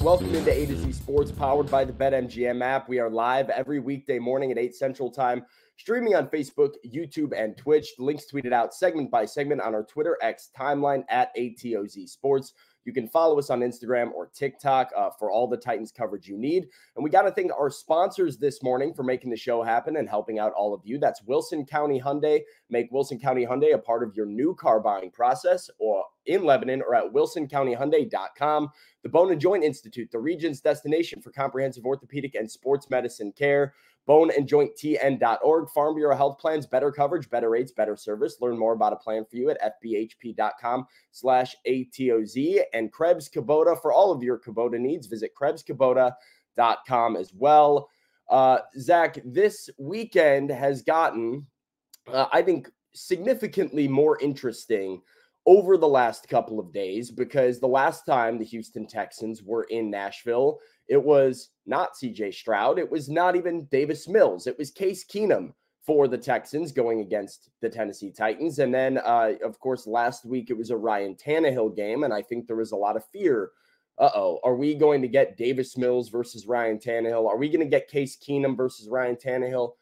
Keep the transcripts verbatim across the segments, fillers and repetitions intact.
Welcome into A to Z Sports, powered by the BetMGM app. We are live every weekday morning at eight Central Time, streaming on Facebook, YouTube, and Twitch. Links tweeted out segment by segment on our Twitter X timeline at A to Z Sports. You can follow us on Instagram or TikTok uh, for all the Titans coverage you need. And we got to thank our sponsors this morning for making the show happen and helping out all of you. That's Wilson County Hyundai. Make Wilson County Hyundai a part of your new car buying process or in Lebanon or at wilson county hyundai dot com. The Bone and Joint Institute, the region's destination for comprehensive orthopedic and sports medicine care. bone and joint t n dot org. Farm Bureau Health Plans, better coverage, better rates, better service. Learn more about a plan for you at f b h p dot com slash A T O Z. And Krebs Kubota, for all of your Kubota needs, visit krebs kubota dot com as well. Uh, Zach, this weekend has gotten, uh, I think, significantly more interesting over the last couple of days, because the last time the Houston Texans were in Nashville, it was not C J Stroud. It was not even Davis Mills. It was Case Keenum for the Texans going against the Tennessee Titans. And then, uh, of course, last week it was a Ryan Tannehill game, and I think there was a lot of fear. Uh-oh, are we going to get Davis Mills versus Ryan Tannehill? Are we going to get Case Keenum versus Ryan Tannehill?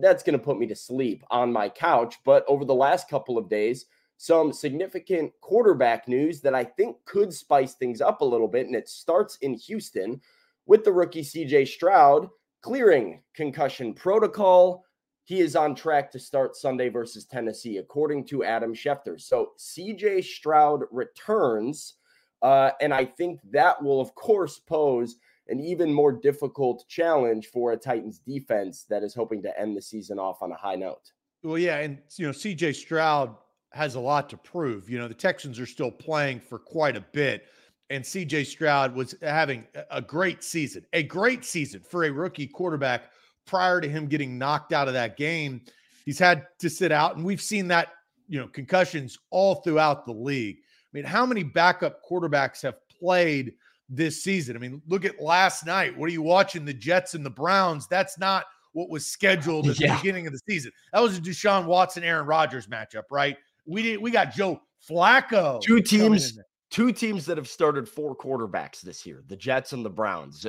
That's going to put me to sleep on my couch. But over the last couple of days, some significant quarterback news that I think could spice things up a little bit, and it starts in Houston with the rookie C J Stroud clearing concussion protocol. He is on track to start Sunday versus Tennessee, according to Adam Schefter. So C J Stroud returns, uh, and I think that will, of course, pose an even more difficult challenge for a Titans defense that is hoping to end the season off on a high note. Well, yeah, and you know, C J Stroud has a lot to prove. You know, the Texans are still playing for quite a bit, and C J Stroud was having a great season, a great season for a rookie quarterback prior to him getting knocked out of that game. He's had to sit out, and we've seen that, you know, concussions all throughout the league. I mean, how many backup quarterbacks have played this season? I mean, look at last night. What are you watching? The Jets and the Browns. That's not what was scheduled at yeah. the beginning of the season. That was a Deshaun Watson, Aaron Rodgers matchup, right? We did. We got Joe Flacco. Two teams, two teams that have started four quarterbacks this year, the Jets and the Browns.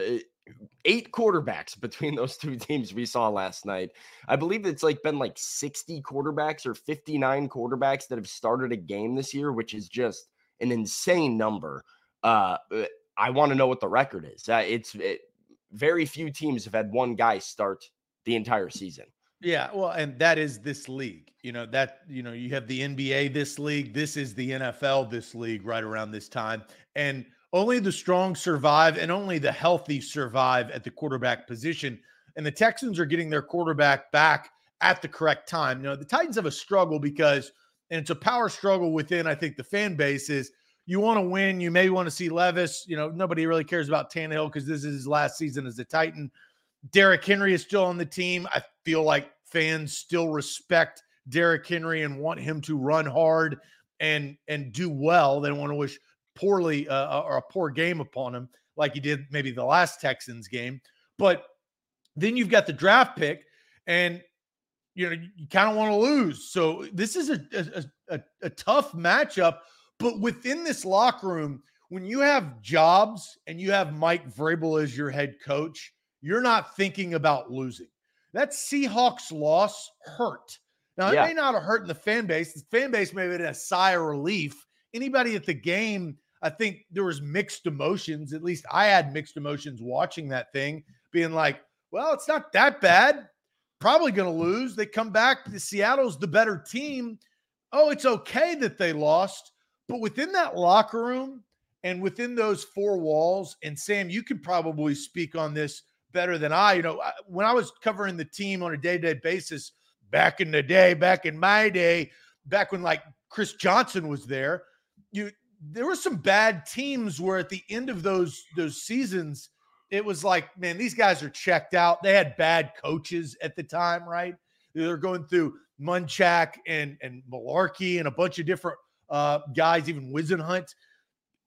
Eight quarterbacks between those two teams we saw last night. I believe it's like been like sixty quarterbacks or fifty-nine quarterbacks that have started a game this year, which is just an insane number. Uh, I want to know what the record is. Uh, it's it, very few teams have had one guy start the entire season. Yeah, well, and that is this league. You know, that, you know, you have the N B A this league. This is the N F L this league right around this time. And only the strong survive and only the healthy survive at the quarterback position. And the Texans are getting their quarterback back at the correct time. You know, the Titans have a struggle because, and it's a power struggle within, I think, the fan base is you want to win. You may want to see Levis. You know, nobody really cares about Tannehill because this is his last season as a Titan. Derrick Henry is still on the team. I feel like fans still respect Derrick Henry and want him to run hard and and do well. They don't want to wish poorly uh, or a poor game upon him like he did maybe the last Texans game. But then you've got the draft pick, and you know you kind of want to lose. So this is a a, a a tough matchup. But within this locker room, when you have Jobs and you have Mike Vrabel as your head coach, you're not thinking about losing. That Seahawks loss hurt. Now, it yeah. may not have hurt in the fan base. The fan base may have been a sigh of relief. Anybody at the game, I think there was mixed emotions. At least I had mixed emotions watching that thing, being like, well, it's not that bad. Probably going to lose. They come back. Seattle's the better team. Oh, it's okay that they lost. But within that locker room and within those four walls, and Sam, you could probably speak on this better than I. You know, when I was covering the team on a day-to-day basis back in the day, back in my day, back when like Chris Johnson was there, you there were some bad teams where at the end of those those seasons, it was like, man, these guys are checked out. They had bad coaches at the time, right? They're going through Munchak and and Malarkey and a bunch of different uh, guys, even Wisenhunt.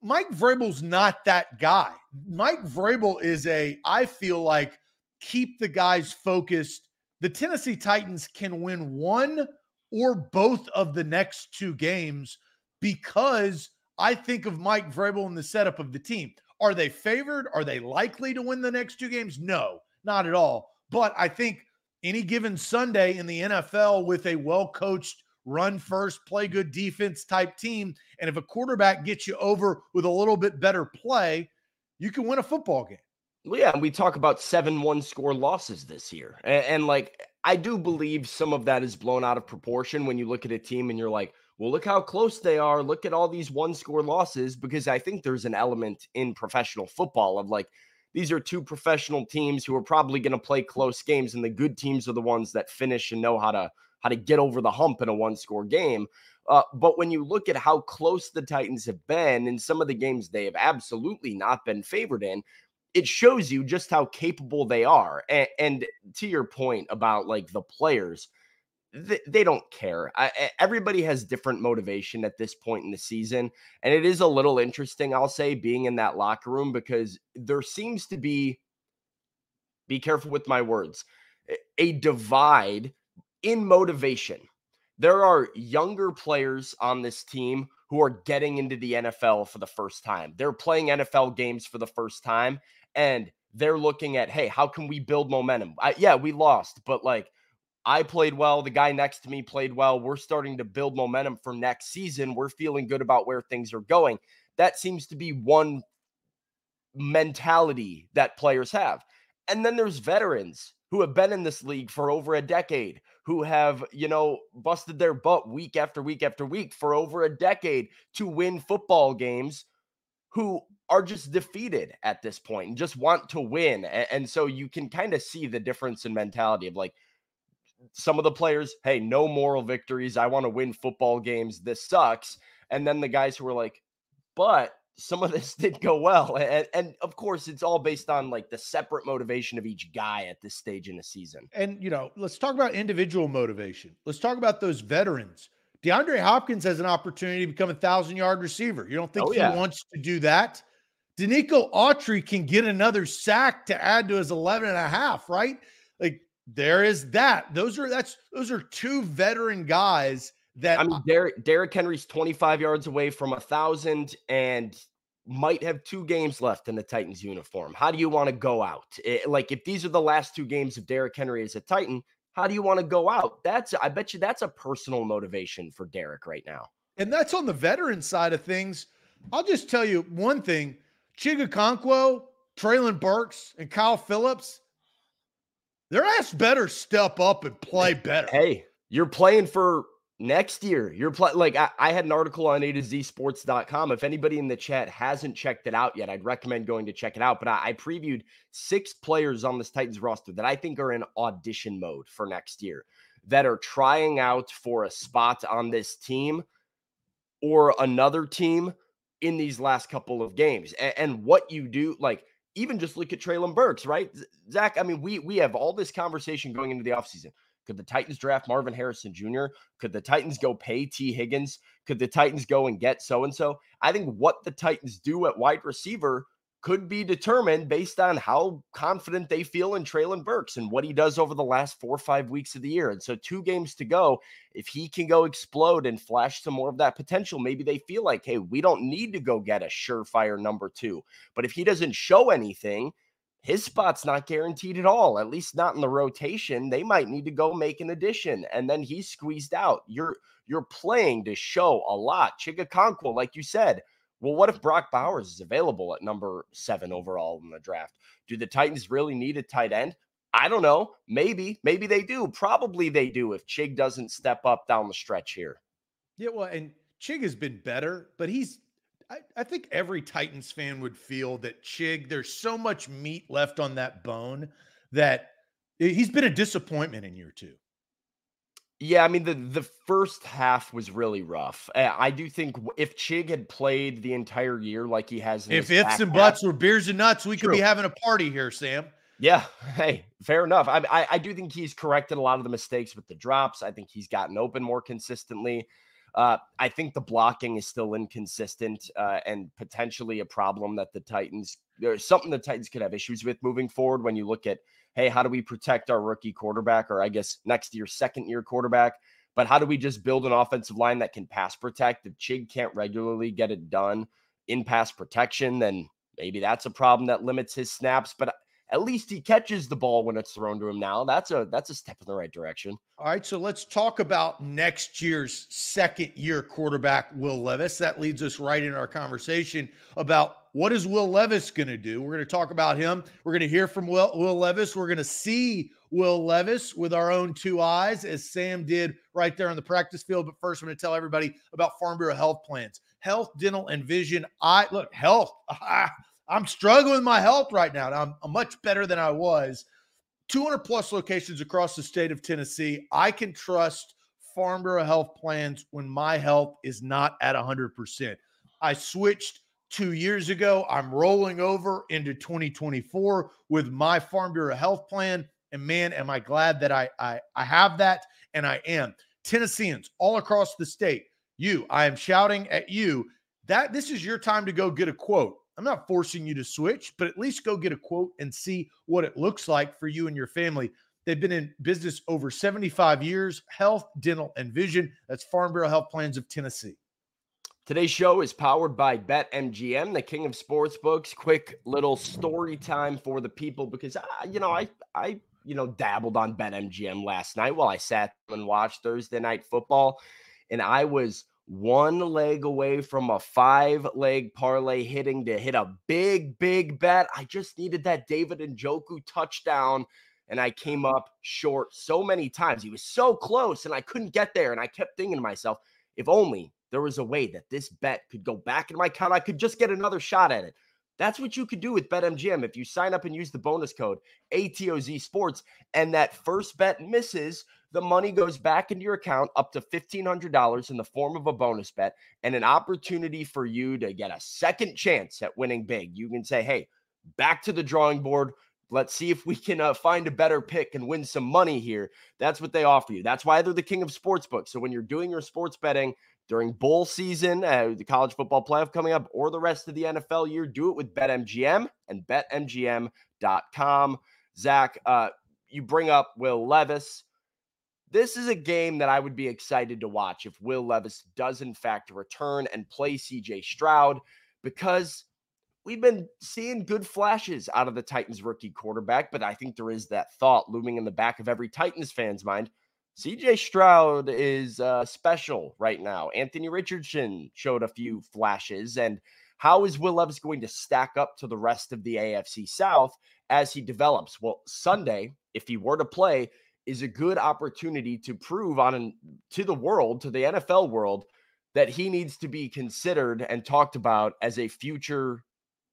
Mike Vrabel's not that guy. Mike Vrabel is a, I feel like, keep the guys focused. The Tennessee Titans can win one or both of the next two games because I think of Mike Vrabel and the setup of the team. Are they favored? Are they likely to win the next two games? No, not at all. But I think any given Sunday in the N F L with a well-coached run first, play good defense type team, and if a quarterback gets you over with a little bit better play, you can win a football game. Well, yeah, and we talk about seven one-score losses this year. And, and, like, I do believe some of that is blown out of proportion when you look at a team and you're like, well, look how close they are. Look at all these one-score losses, because I think there's an element in professional football of, like, these are two professional teams who are probably going to play close games, and the good teams are the ones that finish and know how to how to get over the hump in a one-score game. Uh, but when you look at how close the Titans have been in some of the games they have absolutely not been favored in, it shows you just how capable they are. And, and to your point about like the players, th- they don't care. I, everybody has different motivation at this point in the season. And it is a little interesting, I'll say, being in that locker room, because there seems to be, be careful with my words, a divide in motivation. There are younger players on this team who are getting into the N F L for the first time. They're playing N F L games for the first time, and they're looking at, hey, how can we build momentum? I, yeah, we lost, but like I played well. The guy next to me played well. We're starting to build momentum for next season. We're feeling good about where things are going. That seems to be one mentality that players have. And then there's veterans who have been in this league for over a decade, who have, you know, busted their butt week after week after week for over a decade to win football games, who are just defeated at this point and just want to win. And so you can kind of see the difference in mentality of like some of the players, hey, no moral victories. I want to win football games. This sucks. And then the guys who are like, but some of this did go well. And, and of course, it's all based on like the separate motivation of each guy at this stage in the season. And, you know, let's talk about individual motivation. Let's talk about those veterans. DeAndre Hopkins has an opportunity to become a thousand yard receiver. You don't think oh, he yeah. wants to do that? Danico Autry can get another sack to add to his eleven and a half, right? Like there is that. Those are, that's, those are two veteran guys. That I mean, Derrick, Derrick Henry's twenty-five yards away from a thousand and might have two games left in the Titans uniform. How do you want to go out? It, like, if these are the last two games of Derrick Henry as a Titan, how do you want to go out? That's, I bet you that's a personal motivation for Derrick right now. And that's on the veteran side of things. I'll just tell you one thing. Chig Okonkwo, Traylon Burks, and Kyle Phillips, their ass better step up and play better. Hey, you're playing for next year. You're pl- like I, I had an article on A to Z Sports dot com. If anybody in the chat hasn't checked it out yet, I'd recommend going to check it out. But I, I previewed six players on this Titans roster that I think are in audition mode for next year, that are trying out for a spot on this team or another team in these last couple of games. A- and what you do, like even just look at Traylon Burks, right? Zach, I mean, we we have all this conversation going into the offseason. Could the Titans draft Marvin Harrison Junior? Could the Titans go pay T. Higgins? Could the Titans go and get so-and-so? I think what the Titans do at wide receiver could be determined based on how confident they feel in Traylon Burks and what he does over the last four or five weeks of the year. And so two games to go. If he can go explode and flash some more of that potential, maybe they feel like, hey, we don't need to go get a surefire number two. But if he doesn't show anything, his spot's not guaranteed at all, at least not in the rotation. They might need to go make an addition, and then he's squeezed out. You're you're playing to show a lot. Chig Okonkwo, like you said, well, what if Brock Bowers is available at number seven overall in the draft? Do the Titans really need a tight end? I don't know. Maybe. Maybe they do. Probably they do if Chig doesn't step up down the stretch here. Yeah, well, and Chig has been better, but he's I, I think every Titans fan would feel that Chig, there's so much meat left on that bone that he's been a disappointment in year two. Yeah, I mean, the, the first half was really rough. I do think if Chig had played the entire year like he has in If ifs and butts half, were beers and nuts, we true. could be having a party here, Sam. Yeah, hey, fair enough. I, I I do think he's corrected a lot of the mistakes with the drops. I think he's gotten open more consistently. Uh, I think the blocking is still inconsistent uh, and potentially a problem that the Titans, there's something the Titans could have issues with moving forward when you look at, hey, how do we protect our rookie quarterback, or I guess next year, second year quarterback, but how do we just build an offensive line that can pass protect? If Chig can't regularly get it done in pass protection, then maybe that's a problem that limits his snaps, but at least he catches the ball when it's thrown to him now. That's a that's a step in the right direction. All right, so let's talk about next year's second-year quarterback, Will Levis. That leads us right in our conversation about what is Will Levis going to do. We're going to talk about him. We're going to hear from Will, Will Levis. We're going to see Will Levis with our own two eyes, as Sam did right there on the practice field. But first, I'm going to tell everybody about Farm Bureau Health Plans. Health, dental, and vision. I look, health. Ah, I'm struggling with my health right now. I'm much better than I was. two hundred plus locations across the state of Tennessee. I can trust Farm Bureau Health Plans when my health is not at one hundred percent. I switched two years ago. I'm rolling over into twenty twenty-four with my Farm Bureau Health Plan. And man, am I glad that I, I, I have that, and I am. Tennesseans all across the state, you, I am shouting at you that this is your time to go get a quote. I'm not forcing you to switch, but at least go get a quote and see what it looks like for you and your family. They've been in business over seventy-five years, health, dental, and vision. That's Farm Bureau Health Plans of Tennessee. Today's show is powered by BetMGM, the king of sportsbooks. Quick little story time for the people because, uh, you know, I, I, you know, dabbled on BetMGM last night while I sat and watched Thursday Night Football, and I was one leg away from a five-leg parlay hitting to hit a big, big bet. I just needed that David Njoku touchdown, and I came up short so many times. He was so close, and I couldn't get there, and I kept thinking to myself, if only there was a way that this bet could go back in my account, I could just get another shot at it. That's what you could do with BetMGM if you sign up and use the bonus code A to Z Sports, and that first bet misses, the money goes back into your account up to fifteen hundred dollars in the form of a bonus bet and an opportunity for you to get a second chance at winning big. You can say, hey, back to the drawing board. Let's see if we can uh, find a better pick and win some money here. That's what they offer you. That's why they're the king of sportsbooks. So when you're doing your sports betting during bowl season, uh, the college football playoff coming up, or the rest of the N F L year, do it with BetMGM and bet M G M dot com. Zach, uh, you bring up Will Levis. This is a game that I would be excited to watch if Will Levis does, in fact, return and play C J Stroud, because we've been seeing good flashes out of the Titans rookie quarterback, but I think there is that thought looming in the back of every Titans fan's mind. C J Stroud is uh, special right now. Anthony Richardson showed a few flashes, and how is Will Levis going to stack up to the rest of the A F C South as he develops? Well, Sunday, if he were to play, is a good opportunity to prove on an, to the world, to the N F L world, that he needs to be considered and talked about as a future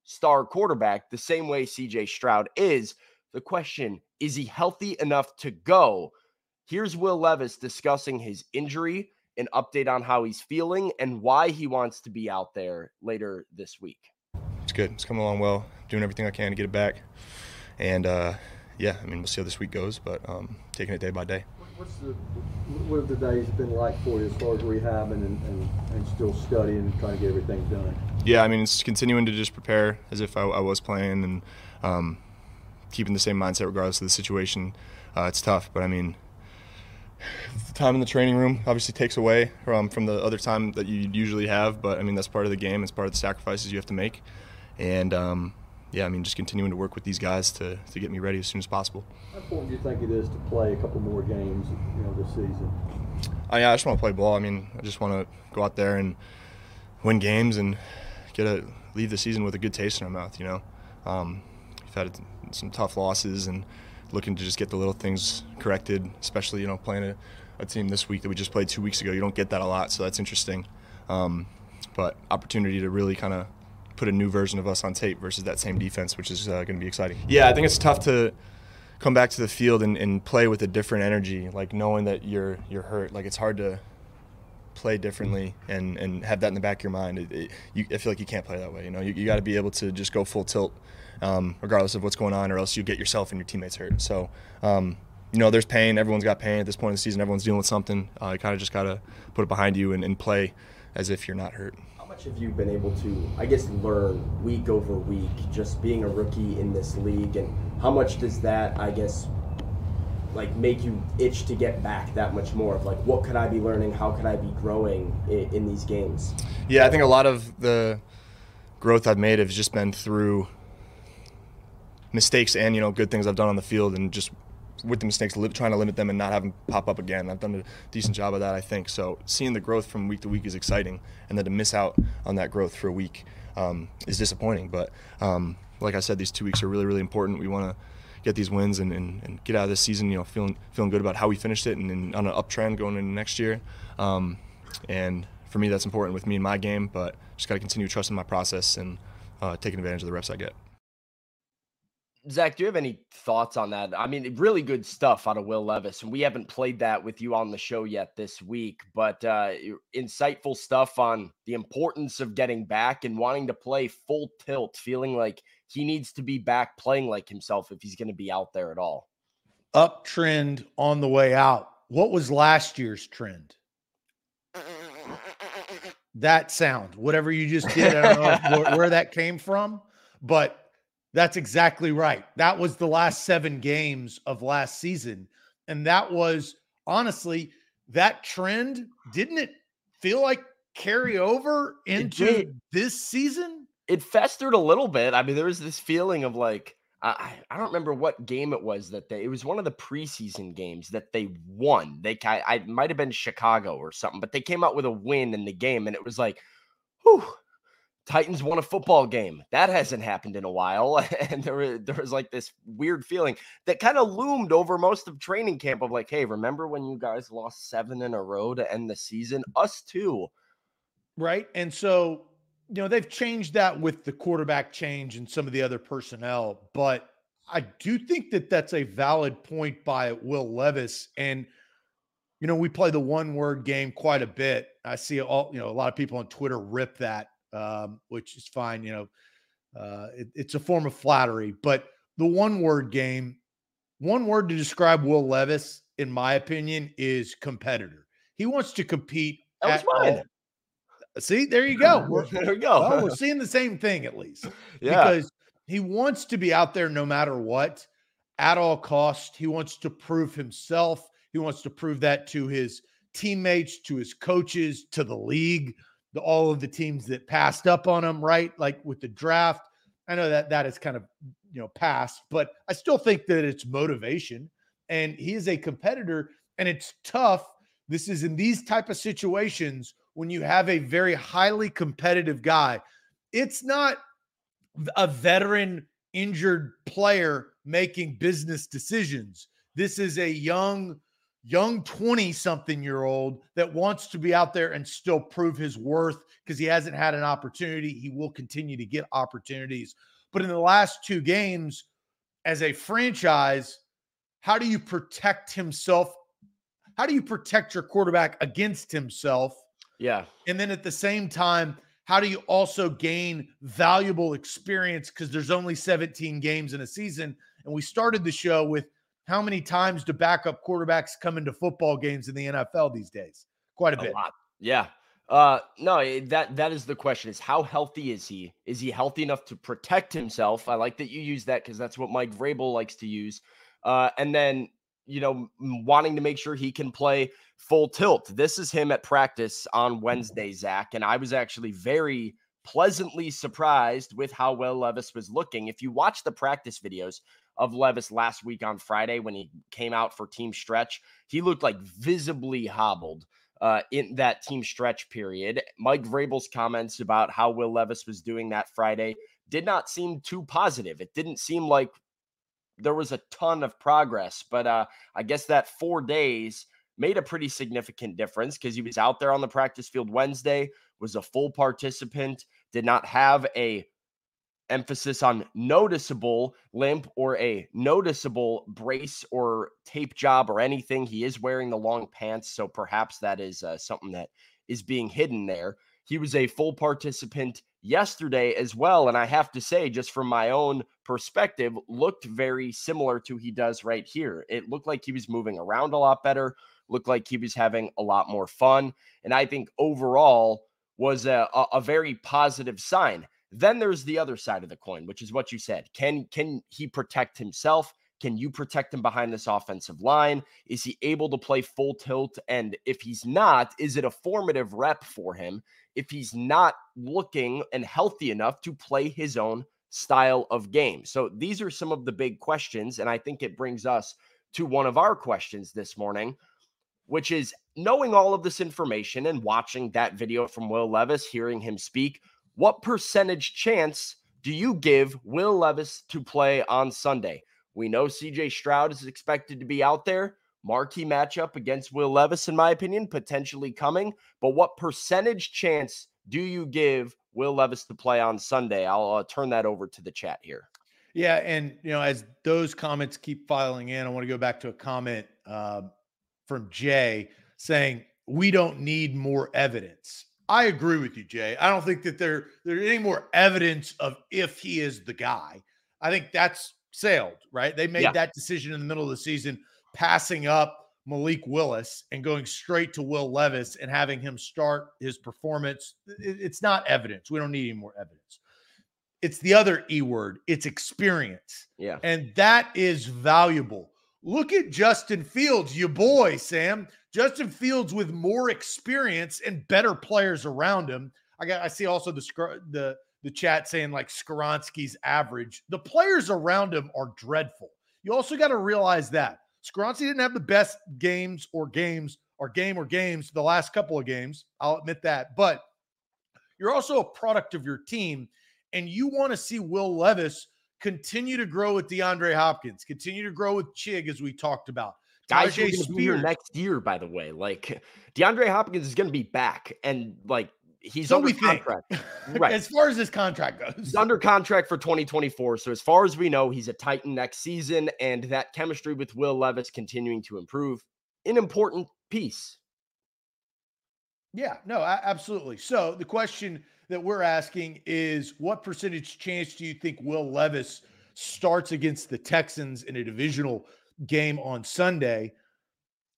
star quarterback the same way C J Stroud is. The question, is he healthy enough to go? Here's Will Levis discussing his injury, an update on how he's feeling, and why he wants to be out there later this week. It's good. It's coming along well. Doing everything I can to get it back. And, uh, yeah, I mean, we'll see how this week goes, but um, taking it day by day. What's the, what have the days been like for you as far as rehabbing and, and, and still studying and trying to get everything done? Yeah, I mean, it's continuing to just prepare as if I, I was playing, and um, keeping the same mindset regardless of the situation. Uh, it's tough, but I mean, the time in the training room obviously takes away from, from the other time that you usually have, but I mean, that's part of the game. It's part of the sacrifices you have to make. And, um, yeah, I mean, just continuing to work with these guys to, to get me ready as soon as possible. How important do you think it is to play a couple more games, you know, this season? I, yeah, I just want to play ball. I mean, I just want to go out there and win games and get a leave the season with a good taste in our mouth. You know, um, we've had some tough losses and looking to just get the little things corrected, especially, you know, playing a, a team this week that we just played two weeks ago. You don't get that a lot, so that's interesting. Um, but opportunity to really kind of put a new version of us on tape versus that same defense, which is uh, going to be exciting. Yeah, I think it's tough to come back to the field and, and play with a different energy, like knowing that you're you're hurt. Like, it's hard to play differently and, and have that in the back of your mind. It, it, you, I feel like you can't play that way. You know, you, you got to be able to just go full tilt, um, regardless of what's going on, or else you get yourself and your teammates hurt. So, um, you know, there's pain. Everyone's got pain at this point in the season. Everyone's dealing with something. Uh, you kind of just got to put it behind you and, and play as if you're not hurt. How much have you been able to, I guess, learn week over week, just being a rookie in this league, and how much does that, I guess, like make you itch to get back that much more of like, what could I be learning? How could I be growing in, in these games? Yeah, I think a lot of the growth I've made has just been through mistakes and, you know, good things I've done on the field, and just with the mistakes, li- trying to limit them and not have them pop up again. I've done a decent job of that, I think. So seeing the growth from week to week is exciting, and then to miss out on that growth for a week um, is disappointing. But um, like I said, these two weeks are really, really important. We want to get these wins and, and, and get out of this season, you know, feeling feeling good about how we finished it, and, and on an uptrend going into next year. Um, and for me, that's important with me and my game, but just got to continue trusting my process and uh, taking advantage of the reps I get. Zach, do you have any thoughts on that? I mean, really good stuff out of Will Levis, and we haven't played that with you on the show yet this week, but uh, insightful stuff on the importance of getting back and wanting to play full tilt, feeling like he needs to be back playing like himself if he's going to be out there at all. Uptrend on the way out. What was last year's trend? That sound, whatever you just did, I don't know where that came from, but that's exactly right. That was the last seven games of last season. And that was, honestly, that trend, didn't it feel like carry over into this season? It festered a little bit. I mean, there was this feeling of like, I, I don't remember what game it was that they, it was one of the preseason games that they won. They, I, I might've been Chicago or something, but they came out with a win in the game. And it was like, whew. Titans won a football game. That hasn't happened in a while. And there was, there was like this weird feeling that kind of loomed over most of training camp of like, hey, remember when you guys lost seven in a row to end the season? Us too. Right. And so, you know, they've changed that with the quarterback change and some of the other personnel. But I do think that that's a valid point by Will Levis. And, you know, we play the one word game quite a bit. I see all, you know, a lot of people on Twitter rip that. Um, which is fine. You know, uh, it, it's a form of flattery, but the one word game, one word to describe Will Levis, in my opinion, is competitor. He wants to compete. That was mine. See, there you go. We're, there you go. Well, we're seeing the same thing at least. Yeah. Because he wants to be out there no matter what, at all costs. He wants to prove himself. He wants to prove that to his teammates, to his coaches, to the league. The, all of the teams that passed up on him, right? Like with the draft, I know that that is kind of, you know, past, but I still think that it's motivation, and he is a competitor, and it's tough. This is in these type of situations when you have a very highly competitive guy. It's not a veteran injured player making business decisions. This is a young young twenty-something-year-old that wants to be out there and still prove his worth because he hasn't had an opportunity. He will continue to get opportunities. But in the last two games, as a franchise, how do you protect himself? How do you protect your quarterback against himself? Yeah. And then at the same time, how do you also gain valuable experience, because there's only seventeen games in a season? And we started the show with, how many times do backup quarterbacks come into football games in the N F L these days? Quite a bit. A lot. Yeah. Uh, no, that that is the question, is how healthy is he? Is he healthy enough to protect himself? I like that you use that, because that's what Mike Vrabel likes to use. Uh, and then, you know, wanting to make sure he can play full tilt. This is him at practice on Wednesday, Zach. And I was actually very pleasantly surprised with how well Levis was looking. If you watch the practice videos of Levis last week on Friday when he came out for team stretch, he looked like visibly hobbled uh, in that team stretch period. Mike Vrabel's comments about how Will Levis was doing that Friday did not seem too positive. It didn't seem like there was a ton of progress, but uh, I guess that four days made a pretty significant difference, because he was out there on the practice field Wednesday, was a full participant, did not have a emphasis on noticeable limp or a noticeable brace or tape job or anything. He is wearing the long pants, so perhaps that is uh, something that is being hidden there. He was a full participant yesterday as well, and I have to say, just from my own perspective, looked very similar to he does right here. It looked like he was moving around a lot better, looked like he was having a lot more fun, and I think overall was a, a, a very positive sign. Then there's the other side of the coin, which is what you said. Can, can he protect himself? Can you protect him behind this offensive line? Is he able to play full tilt? And if he's not, is it a formative rep for him if he's not looking and healthy enough to play his own style of game? So these are some of the big questions, and I think it brings us to one of our questions this morning, which is, knowing all of this information and watching that video from Will Levis, hearing him speak, what percentage chance do you give Will Levis to play on Sunday? We know C J Stroud is expected to be out there. Marquee matchup against Will Levis, in my opinion, potentially coming. But what percentage chance do you give Will Levis to play on Sunday? I'll uh, turn that over to the chat here. Yeah, and you know, as those comments keep filing in, I want to go back to a comment uh, from Jay saying, we don't need more evidence. I agree with you, Jay. I don't think that there, there's any more evidence of if he is the guy. I think that's sailed, right? They made yeah. that decision in the middle of the season, passing up Malik Willis and going straight to Will Levis and having him start his performance. It's not evidence. We don't need any more evidence. It's the other E word. It's experience. Yeah. And that is valuable. Look at Justin Fields, your boy, Sam. Justin Fields with more experience and better players around him. I got. I see also the the the chat saying like Skoronski's average. The players around him are dreadful. You also got to realize that Skoronski didn't have the best games or games or game or games the last couple of games. I'll admit that. But you're also a product of your team, and you want to see Will Levis continue to grow with DeAndre Hopkins, continue to grow with Chig, as we talked about. Guys who are going to be here next year, by the way. Like, DeAndre Hopkins is going to be back, and like, he's so under contract. Right. As far as his contract goes. He's under contract for twenty twenty-four. So as far as we know, he's a Titan next season, and that chemistry with Will Levis continuing to improve, an important piece. Yeah, no, absolutely. So the question that we're asking is, what percentage chance do you think Will Levis starts against the Texans in a divisional game on Sunday?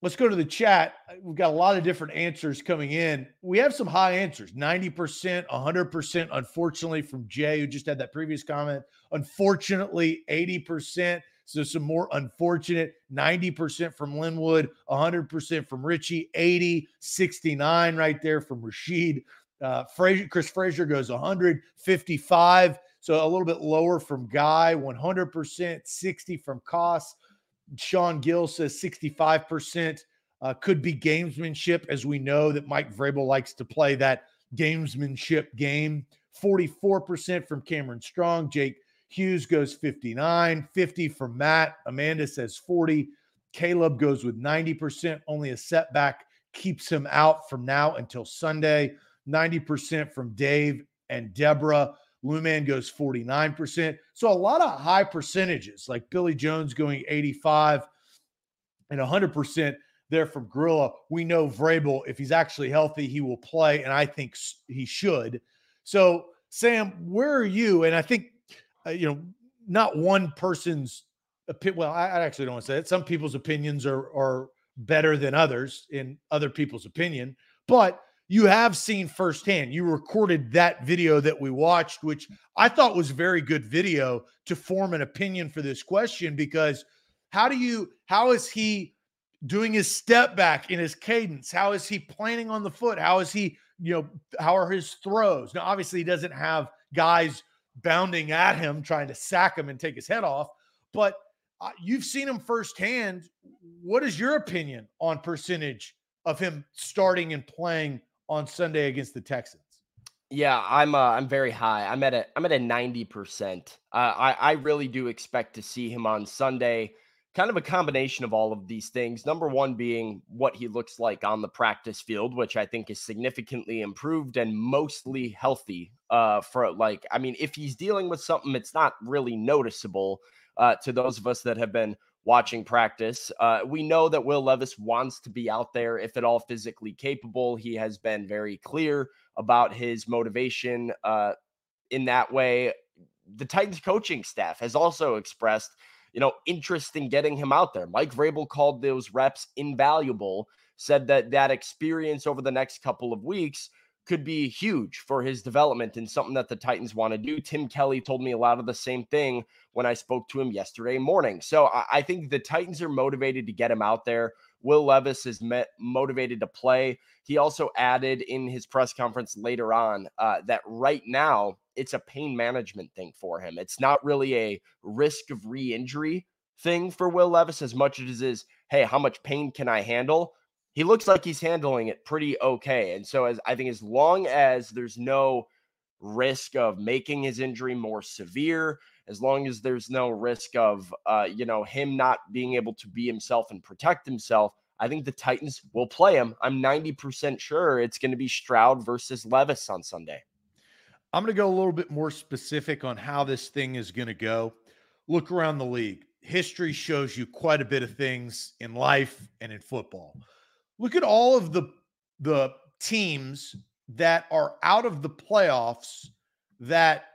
Let's go to the chat. We've got a lot of different answers coming in. We have some high answers, ninety percent, one hundred percent, unfortunately, from Jay, who just had that previous comment. Unfortunately, eighty percent. So some more unfortunate, ninety percent from Linwood, one hundred percent from Richie, eighty, sixty-nine right there from Rashid. Uh, Frazier, Chris Frazier goes one hundred fifty-five. So a little bit lower from Guy, one hundred percent, sixty from Koss. Sean Gill says sixty-five percent uh, could be gamesmanship, as we know that Mike Vrabel likes to play that gamesmanship game. forty-four percent from Cameron Strong. Jake Hughes goes fifty-nine. fifty from Matt. Amanda says forty. Caleb goes with ninety percent. Only a setback keeps him out from now until Sunday. ninety percent from Dave and Deborah. Luman goes forty-nine percent. So a lot of high percentages, like Billy Jones going eighty-five and one hundred percent there from Gorilla. We know Vrabel, if he's actually healthy, he will play, and I think he should. So, Sam, where are you? And I think, uh, you know, not one person's opinion. Well, I, I actually don't want to say it. Some people's opinions are, are better than others in other people's opinion. But you have seen firsthand. You recorded that video that we watched, which I thought was very good video to form an opinion for this question, because how do you, how is he doing his step back in his cadence? How is he planning on the foot? How is he, you know, how are his throws? Now, obviously he doesn't have guys bounding at him, trying to sack him and take his head off, but you've seen him firsthand. What is your opinion on percentage of him starting and playing on Sunday against the Texans? Yeah, I'm uh, I'm very high. I'm at a I'm at a ninety percent. Uh, I I really do expect to see him on Sunday kind of a combination of all of these things. Number one being what he looks like on the practice field, which I think is significantly improved and mostly healthy. Uh, for like, I mean, if he's dealing with something, it's not really noticeable uh, to those of us that have been watching practice. Uh, we know that Will Levis wants to be out there if at all physically capable. He has been very clear about his motivation uh, in that way. The Titans coaching staff has also expressed, you know, interest in getting him out there. Mike Vrabel called those reps invaluable, said that that experience over the next couple of weeks could be huge for his development and something that the Titans want to do. Tim Kelly told me a lot of the same thing when I spoke to him yesterday morning. So I, I think the Titans are motivated to get him out there. Will Levis is met, motivated to play. He also added in his press conference later on uh, that right now it's a pain management thing for him. It's not really a risk of re-injury thing for Will Levis as much as it is, hey, how much pain can I handle? He looks like he's handling it pretty okay. And so as I think as long as there's no risk of making his injury more severe, as long as there's no risk of, uh, you know, him not being able to be himself and protect himself, I think the Titans will play him. I'm ninety percent sure it's going to be Stroud versus Levis on Sunday. I'm going to go a little bit more specific on how this thing is going to go. Look around the league. History shows you quite a bit of things in life and in football. Look at all of the, the teams that are out of the playoffs that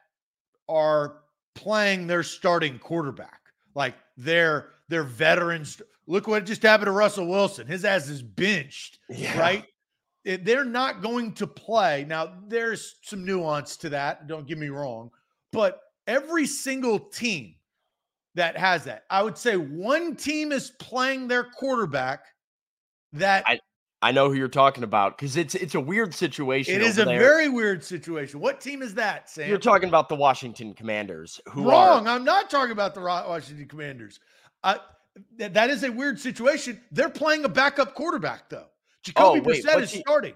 are playing their starting quarterback, like their, their veterans. Look what just happened to Russell Wilson. His ass is benched, yeah. Right? They're not going to play. Now, there's some nuance to that. Don't get me wrong. But every single team that has that, I would say one team is playing their quarterback. That I, I know who you're talking about, because it's it's a weird situation. It is a there. very weird situation. What team is that, Sam? You're talking about the Washington Commanders. Who wrong? Are... I'm not talking about the Washington Commanders. Uh, th that is a weird situation. They're playing a backup quarterback, though. Jacoby oh, wait, Brissett is team? starting.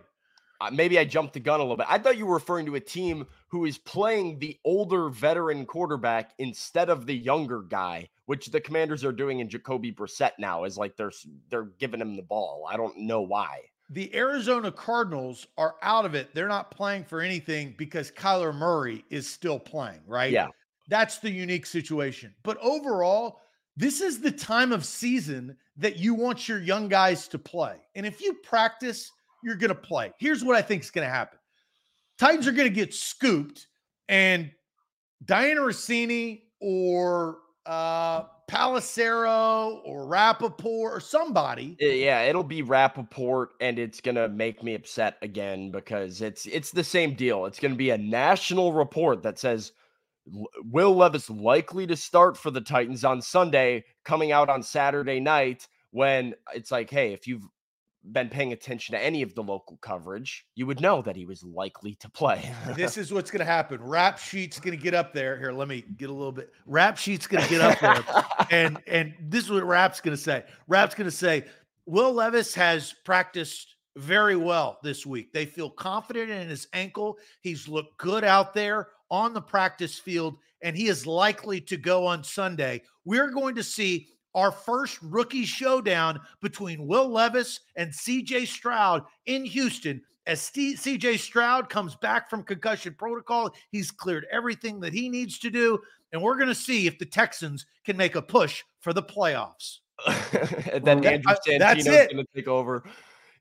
Uh, maybe I jumped the gun a little bit. I thought you were referring to a team who is playing the older veteran quarterback instead of the younger guy, which the Commanders are doing in Jacoby Brissett now, is like they're, they're giving him the ball. I don't know why. The Arizona Cardinals are out of it. They're not playing for anything because Kyler Murray is still playing, right? Yeah. That's the unique situation. But overall, this is the time of season that you want your young guys to play. And if you practice, you're going to play. Here's what I think is going to happen. Titans are going to get scooped, and Diana Rossini or uh, Palacero or Rappaport or somebody. Yeah, it'll be Rappaport, and it's going to make me upset again because it's it's the same deal. It's going to be a national report that says Will Levis likely to start for the Titans on Sunday, coming out on Saturday night, when it's like, hey, if you've been paying attention to any of the local coverage, you would know that he was likely to play. This is what's going to happen. Rap Sheet's going to get up there. Here, let me get a little bit. Rap Sheet's going to get up there. and and this is what Rap's going to say. Rap's going to say, Will Levis has practiced very well this week. They feel confident in his ankle. He's looked good out there on the practice field, and he is likely to go on Sunday. We're going to see our first rookie showdown between Will Levis and C J Stroud in Houston. As C J Stroud comes back from concussion protocol, he's cleared everything that he needs to do, and we're going to see if the Texans can make a push for the playoffs. And then Andrew Santino's that's it. going to take over. Yeah,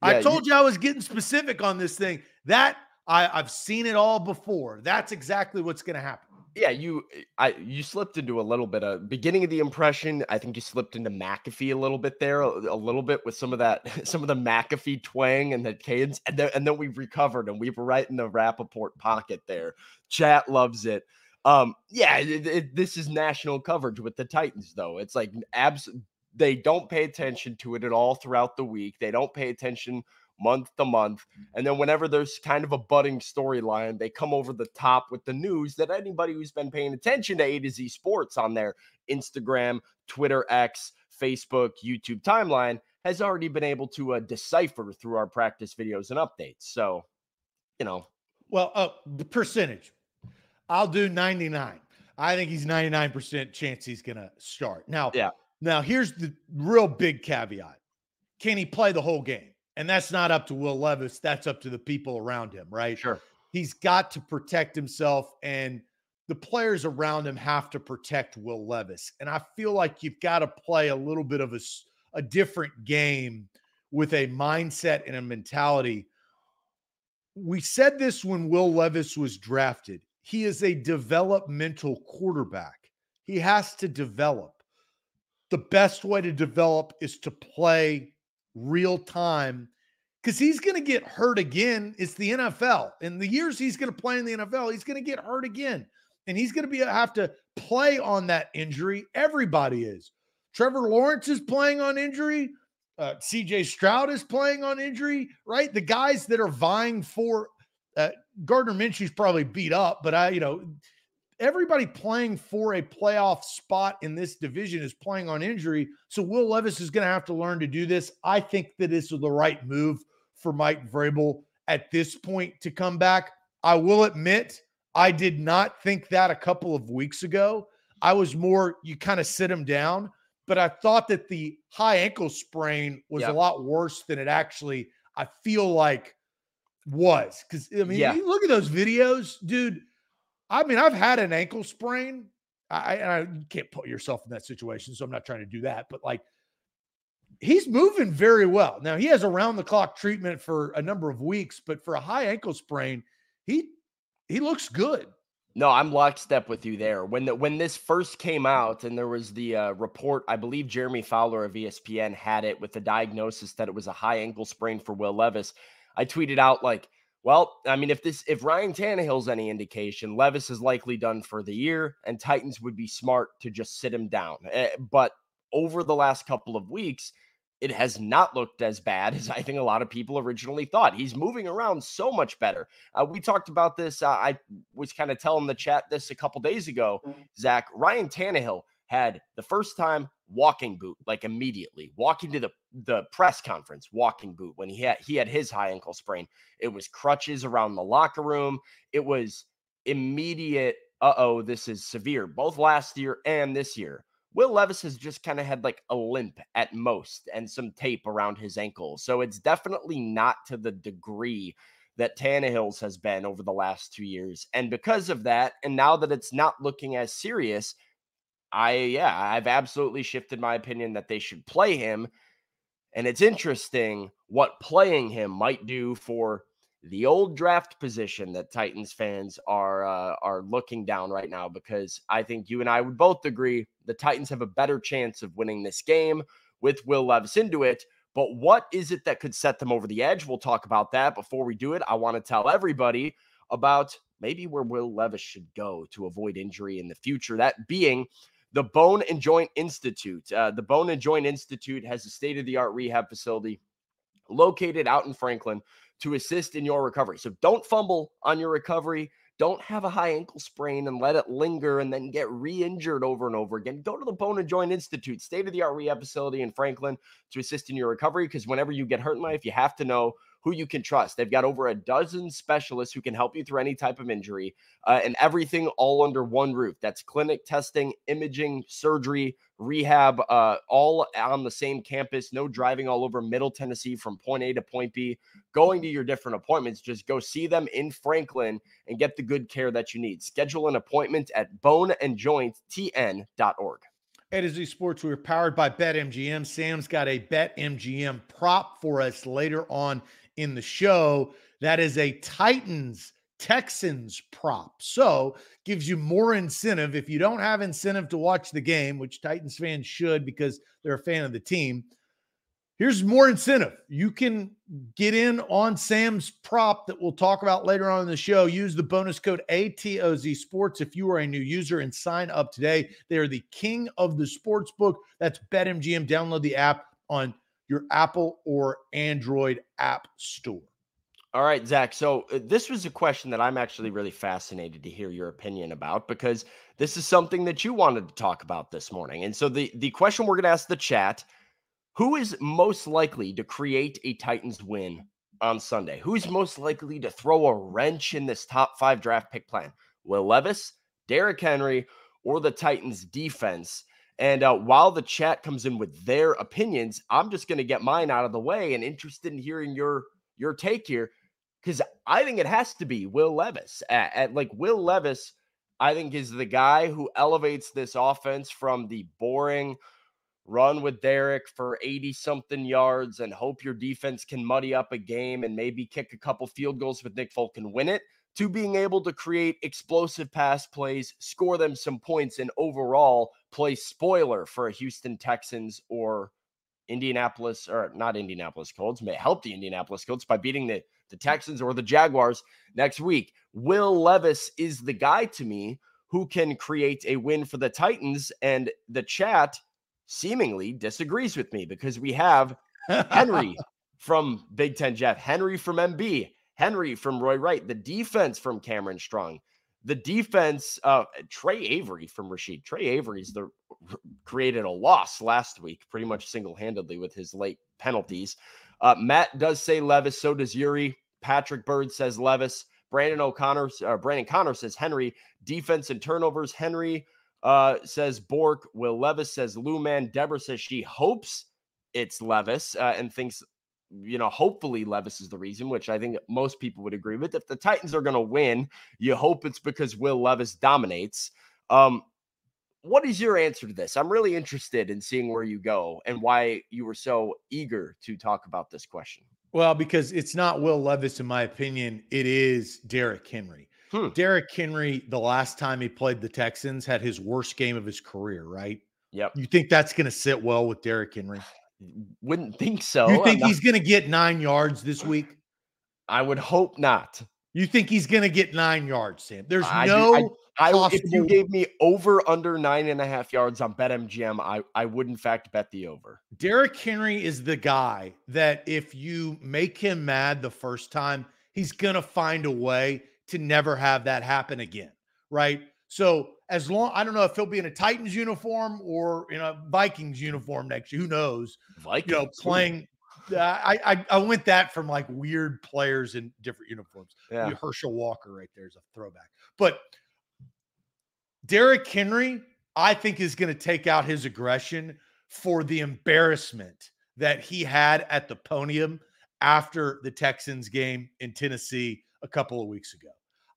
I told you I was getting specific on this thing. That I, I've seen it all before. That's exactly what's going to happen. Yeah, you I you slipped into a little bit of beginning of the impression. I think you slipped into McAfee a little bit there, a, a little bit with some of that, some of the McAfee twang and the cadence. And then, and then we've recovered, and we were right in the Rappaport pocket there. Chat loves it. Um, yeah, it, it, this is national coverage with the Titans, though. It's like abs they don't pay attention to it at all throughout the week. They don't pay attention month to month, and then whenever there's kind of a budding storyline, they come over the top with the news that anybody who's been paying attention to A to Z Sports on their Instagram, Twitter, X, Facebook, YouTube timeline has already been able to uh, decipher through our practice videos and updates. So, you know. Well, uh, the percentage. I'll do ninety-nine. I think he's ninety-nine percent chance he's going to start. Now, yeah. Now, here's the real big caveat. Can he play the whole game? And that's not up to Will Levis. That's up to the people around him, right? Sure. He's got to protect himself, and the players around him have to protect Will Levis. And I feel like you've got to play a little bit of a, a different game with a mindset and a mentality. We said this when Will Levis was drafted. He is a developmental quarterback. He has to develop. The best way to develop is to play real time, because he's going to get hurt again. It's the N F L. In the years he's going to play in the N F L, he's going to get hurt again. And he's going to be have to play on that injury. Everybody is. Trevor Lawrence is playing on injury. Uh, C J Stroud is playing on injury, right? The guys that are vying for uh, Gardner Minshew's probably beat up, but I, you know, everybody playing for a playoff spot in this division is playing on injury. So Will Levis is going to have to learn to do this. I think that this is the right move for Mike Vrabel at this point to come back. I will admit, I did not think that a couple of weeks ago. I was more, you kind of sit him down. But I thought that the high ankle sprain was yep. a lot worse than it actually, I feel like, was. Because, I mean, yeah. you look at those videos, dude. I mean, I've had an ankle sprain. I, and I you can't put yourself in that situation, so I'm not trying to do that. But, like, he's moving very well. Now, he has around-the-clock treatment for a number of weeks. But for a high ankle sprain, he he looks good. No, I'm lockstep with you there. When the, when this first came out and there was the uh, report, I believe Jeremy Fowler of E S P N had it with the diagnosis that it was a high ankle sprain for Will Levis. I tweeted out like, well, I mean, if this, if Ryan Tannehill's any indication, Levis is likely done for the year and Titans would be smart to just sit him down. But over the last couple of weeks, it has not looked as bad as I think a lot of people originally thought. He's moving around so much better. Uh, we talked about this. Uh, I was kind of telling the chat this a couple days ago, Zach. Ryan Tannehill had the first time walking boot, like immediately walking to the, the press conference, walking boot when he had, he had his high ankle sprain. It was crutches around the locker room. It was immediate, uh-oh, this is severe, both last year and this year. Will Levis has just kind of had like a limp at most and some tape around his ankle. So it's definitely not to the degree that Tannehill's has been over the last two years. And because of that, and now that it's not looking as serious, I, yeah, I've absolutely shifted my opinion that they should play him. And it's interesting what playing him might do for the old draft position that Titans fans are uh, are looking down right now, because I think you and I would both agree the Titans have a better chance of winning this game with Will Levis into it. But what is it that could set them over the edge? We'll talk about that. Before we do it, I want to tell everybody about maybe where Will Levis should go to avoid injury in the future, that being the Bone and Joint Institute. Uh, the Bone and Joint Institute has a state-of-the-art rehab facility located out in Franklin to assist in your recovery. So don't fumble on your recovery. Don't have a high ankle sprain and let it linger and then get re-injured over and over again. Go to the Bone and Joint Institute, state-of-the-art rehab facility in Franklin to assist in your recovery, because whenever you get hurt in life, you have to know who you can trust. They've got over a dozen specialists who can help you through any type of injury uh, and everything all under one roof. That's clinic, testing, imaging, surgery, rehab, uh, all on the same campus. No driving all over Middle Tennessee from point A to point B, going to your different appointments. Just go see them in Franklin and get the good care that you need. Schedule an appointment at bone and joint t n dot org. A to Z Sports, we're powered by BetMGM. Sam's got a BetMGM prop for us later on in the show. That is a Titans Texans prop. So gives you more incentive. If you don't have incentive to watch the game, which Titans fans should because they're a fan of the team, here's more incentive. You can get in on Sam's prop that we'll talk about later on in the show. Use the bonus code A T O Z Sports if you are a new user and sign up today. They are the king of the sports book. That's BetMGM. Download the app on your Apple or Android app store. All right, Zach. So uh, this was a question that I'm actually really fascinated to hear your opinion about, because this is something that you wanted to talk about this morning. And so the, the question we're going to ask the chat, who is most likely to create a Titans win on Sunday? Who's most likely to throw a wrench in this top five draft pick plan? Will Levis, Derrick Henry, or the Titans defense? And uh, while the chat comes in with their opinions, I'm just going to get mine out of the way and interested in hearing your your take here, because I think it has to be Will Levis. At, at like Will Levis, I think, is the guy who elevates this offense from the boring run with Derrick for eighty-something yards and hope your defense can muddy up a game and maybe kick a couple field goals with Nick Folk and win it, to being able to create explosive pass plays, score them some points, and overall play spoiler for a Houston Texans or Indianapolis, or not Indianapolis Colts, may help the Indianapolis Colts by beating the, the Texans or the Jaguars next week. Will Levis is the guy to me who can create a win for the Titans, and the chat seemingly disagrees with me because we have Henry from Big Ten Jeff, Henry from M B, Henry from Roy Wright, the defense from Cameron Strong, the defense, uh, Trey Avery from Rashid. Trey Avery's the created a loss last week, pretty much single-handedly with his late penalties. Uh, Matt does say Levis. So does Yuri. Patrick Bird says Levis. Brandon O'Connor, uh, Brandon Connor says Henry. Defense and turnovers, Henry. Uh, says Bork. Will Levis says Luman. Deborah says she hopes it's Levis, uh, and thinks, you know, hopefully Levis is the reason, which I think most people would agree with. If the Titans are going to win, you hope it's because Will Levis dominates. Um, what is your answer to this? I'm really interested in seeing where you go and why you were so eager to talk about this question. Well, because it's not Will Levis, in my opinion. It is Derrick Henry. Hmm. Derrick Henry, the last time he played the Texans, had his worst game of his career, right? Yep. You think that's going to sit well with Derrick Henry? Wouldn't think so. You think he's going to get nine yards this week? I would hope not. You think he's going to get nine yards, Sam? There's I, no I, I, if you gave me over under nine and a half yards on BetMGM, I, I would, in fact, bet the over. Derrick Henry is the guy that if you make him mad the first time, he's going to find a way to never have that happen again, right? So as long, I don't know if he'll be in a Titans uniform or in a Vikings uniform next year. Who knows? Vikings, you know, playing. Uh, I, I I went that from like weird players in different uniforms. Yeah. Herschel Walker right there is a throwback. But Derrick Henry, I think, is going to take out his aggression for the embarrassment that he had at the podium after the Texans game in Tennessee a couple of weeks ago.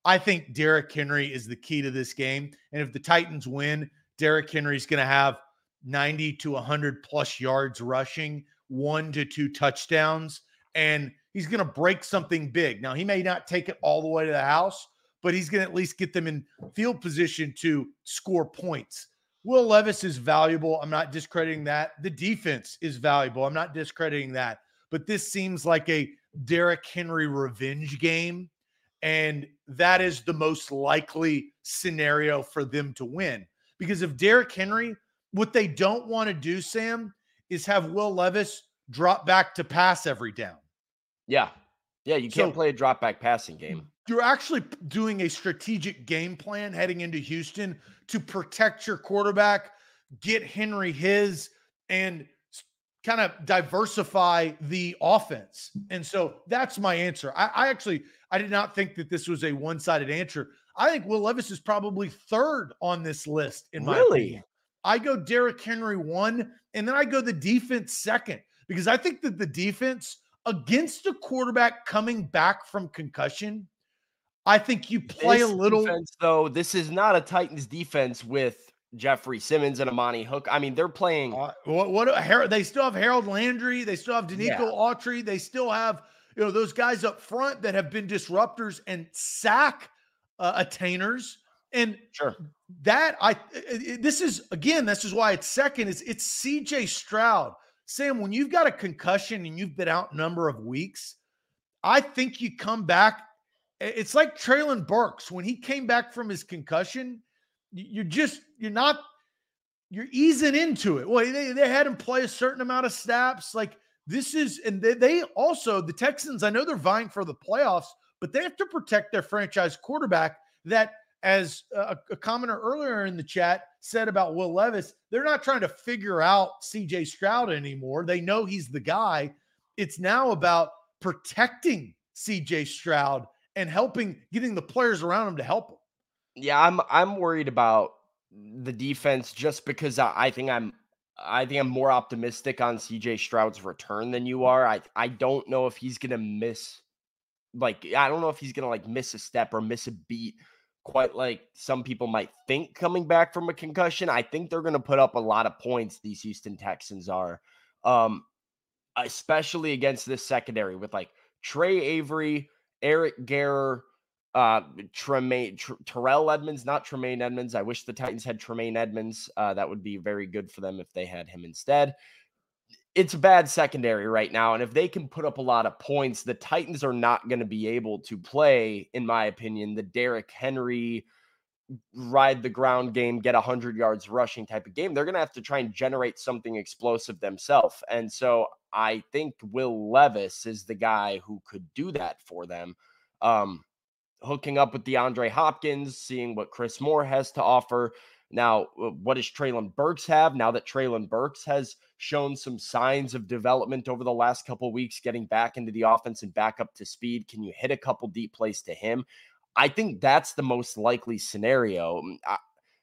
I think Derrick Henry is the key to this game. And if the Titans win, Derrick Henry is going to have ninety to one hundred plus yards rushing, one to two touchdowns, and he's going to break something big. Now, he may not take it all the way to the house, but he's going to at least get them in field position to score points. Will Levis is valuable. I'm not discrediting that. The defense is valuable. I'm not discrediting that. But this seems like a Derrick Henry revenge game, and that is the most likely scenario for them to win. Because if Derrick Henry, what they don't want to do, Sam, is have Will Levis drop back to pass every down. Yeah. Yeah, you can't so play a drop back passing game. You're actually doing a strategic game plan heading into Houston to protect your quarterback, get Henry his, and kind of diversify the offense. And so that's my answer. I, I actually, I did not think that this was a one-sided answer. I think Will Levis is probably third on this list in my really? opinion. I go Derrick Henry one, and then I go the defense second, because I think that the defense against the quarterback coming back from concussion, I think you play this a little. Defense, though, this is not a Titans defense with Jeffrey Simmons and Amani Hooker. I mean, they're playing. Uh, what? What? They still have Harold Landry. They still have Danico yeah. Autry. They still have, you know, those guys up front that have been disruptors and sack uh, attainers. And sure. that I this is again, this is why it's second. Is it's C J Stroud. Sam, when you've got a concussion and you've been out a number of weeks, I think you come back. It's like Traylon Burks when he came back from his concussion. You're just you're not you're easing into it. Well, they, they had him play a certain amount of snaps. Like this is, and they, they also the Texans. I know they're vying for the playoffs, but they have to protect their franchise quarterback. That, as a, a commenter earlier in the chat said about Will Levis, they're not trying to figure out C J Stroud anymore. They know he's the guy. It's now about protecting C J Stroud and helping, getting the players around him to help him. Yeah, I'm I'm worried about the defense just because I, I think I'm I think I'm more optimistic on C J Stroud's return than you are. I I don't know if he's gonna miss like I don't know if he's gonna like miss a step or miss a beat quite like some people might think coming back from a concussion. I think they're gonna put up a lot of points, these Houston Texans are. Um, especially against this secondary with like Trey Avery, Eric Garrer, uh, Tremaine, Tr- Terrell Edmonds, not Tremaine Edmonds. I wish the Titans had Tremaine Edmonds. Uh, that would be very good for them if they had him instead. It's a bad secondary right now. And if they can put up a lot of points, the Titans are not going to be able to play, in my opinion, the Derrick Henry ride the ground game, get one hundred yards rushing type of game. They're going to have to try and generate something explosive themselves. And so I think Will Levis is the guy who could do that for them. Um, hooking up with DeAndre Hopkins, seeing what Chris Moore has to offer. Now, what does Traylon Burks have? Now that Traylon Burks has shown some signs of development over the last couple of weeks, getting back into the offense and back up to speed, can you hit a couple deep plays to him? I think that's the most likely scenario. I,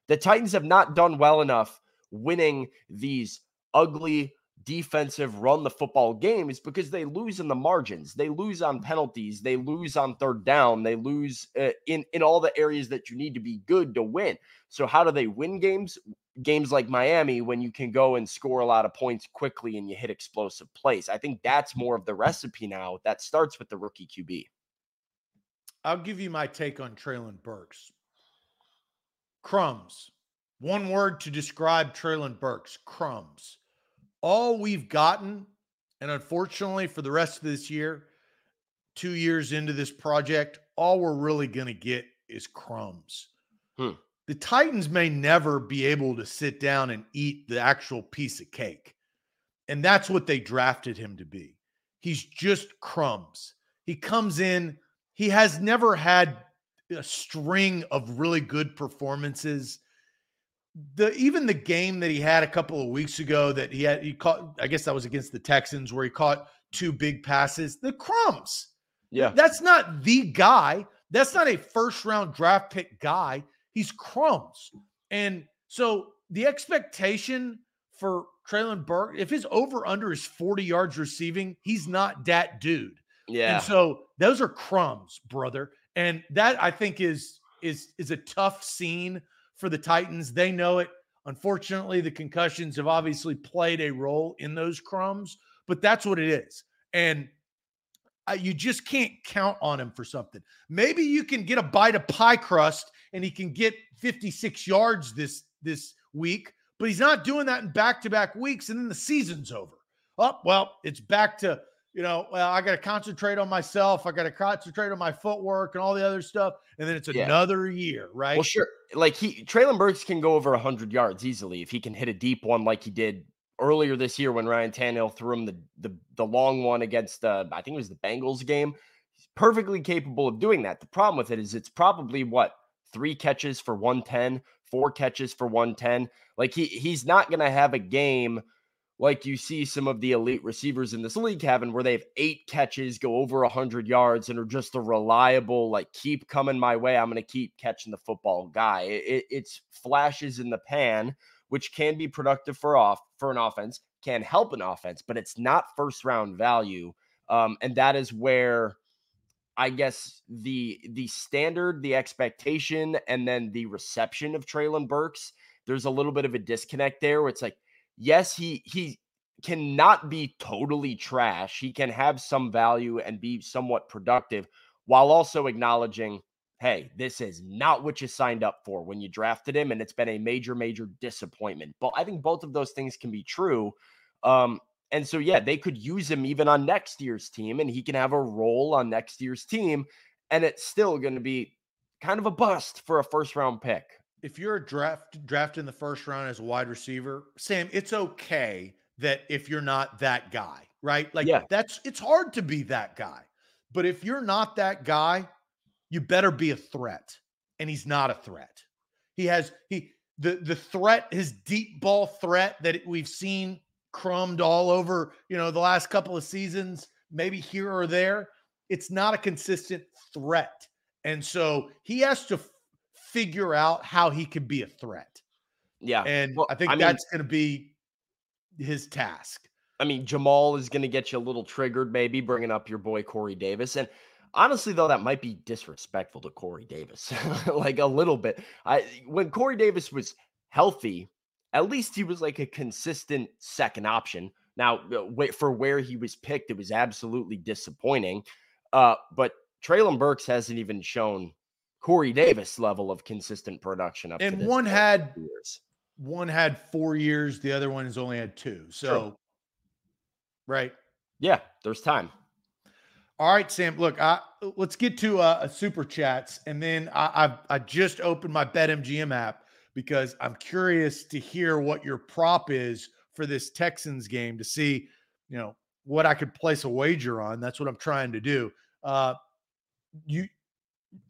the Titans have not done well enough winning these ugly defensive run the football games because they lose in the margins. They lose on penalties. They lose on third down. They lose uh, in, in all the areas that you need to be good to win. So how do they win games? Games like Miami, when you can go and score a lot of points quickly and you hit explosive plays. I think that's more of the recipe now. That starts with the rookie Q B. I'll give you my take on Traylon Burks. Crumbs. One word to describe Traylon Burks, crumbs. All we've gotten, and unfortunately for the rest of this year, two years into this project, all we're really going to get is crumbs. Hmm. The Titans may never be able to sit down and eat the actual piece of cake. And that's what they drafted him to be. He's just crumbs. He comes in. He has never had a string of really good performances. The even the game that he had a couple of weeks ago that he had, he caught, I guess that was against the Texans where he caught two big passes, the crumbs. Yeah. That's not the guy. That's not a first round draft pick guy. He's crumbs. And so the expectation for Traylon Burks, if his over under is forty yards receiving, he's not that dude. Yeah. And so those are crumbs, brother. And that I think is, is, is a tough scene for the Titans. They know it. Unfortunately, the concussions have obviously played a role in those crumbs, but that's what it is. And I, you just can't count on him for something. Maybe you can get a bite of pie crust and he can get fifty-six yards this, this week, but he's not doing that in back-to-back weeks. And then the season's over. Oh, well, it's back to, you know, well, I got to concentrate on myself. I got to concentrate on my footwork and all the other stuff. And then it's yeah. another year, right? Well, sure. Like he, Traylon Burks can go over one hundred yards easily if he can hit a deep one like he did earlier this year when Ryan Tannehill threw him the the, the long one against the, I think it was the Bengals game. He's perfectly capable of doing that. The problem with it is it's probably what, three catches for one ten, four catches for one ten. Like he he's not going to have a game like you see some of the elite receivers in this league having where they have eight catches, go over one hundred yards, and are just a reliable, like, keep coming my way, I'm going to keep catching the football guy. It, it's flashes in the pan, which can be productive for off for an offense, can help an offense, but it's not first-round value. Um, and that is where, I guess, the the standard, the expectation, and then the reception of Traylon Burks, there's a little bit of a disconnect there where it's like, yes, he he cannot be totally trash. He can have some value and be somewhat productive while also acknowledging, hey, this is not what you signed up for when you drafted him, and it's been a major, major disappointment. But I think both of those things can be true. Um, and so, yeah, they could use him even on next year's team, and he can have a role on next year's team, and it's still going to be kind of a bust for a first-round pick. If you're a draft draft in the first round as a wide receiver, Sam, it's okay that if you're not that guy, right? Like yeah. that's, it's hard to be that guy, but if you're not that guy, you better be a threat. And he's not a threat. He has, he, the, the threat, his deep ball threat that we've seen crumbed all over, you know, the last couple of seasons, maybe here or there, it's not a consistent threat. And so he has to figure out how he can be a threat. Yeah. And well, I think I that's going to be his task. I mean, Jamal is going to get you a little triggered, maybe bringing up your boy, Corey Davis. And honestly, though, that might be disrespectful to Corey Davis, like a little bit. I, when Corey Davis was healthy, at least he was like a consistent second option. Now, for where he was picked, it was absolutely disappointing. Uh, but Traylon Burks hasn't even shown Corey Davis level of consistent production up and to this one point. had one had four years, the other one has only had two. So, True. right, yeah, there's time. All right, Sam. Look, I, let's get to uh, a super chats, and then I, I I just opened my BetMGM app because I'm curious to hear what your prop is for this Texans game to see, you know, what I could place a wager on. That's what I'm trying to do. Uh, you,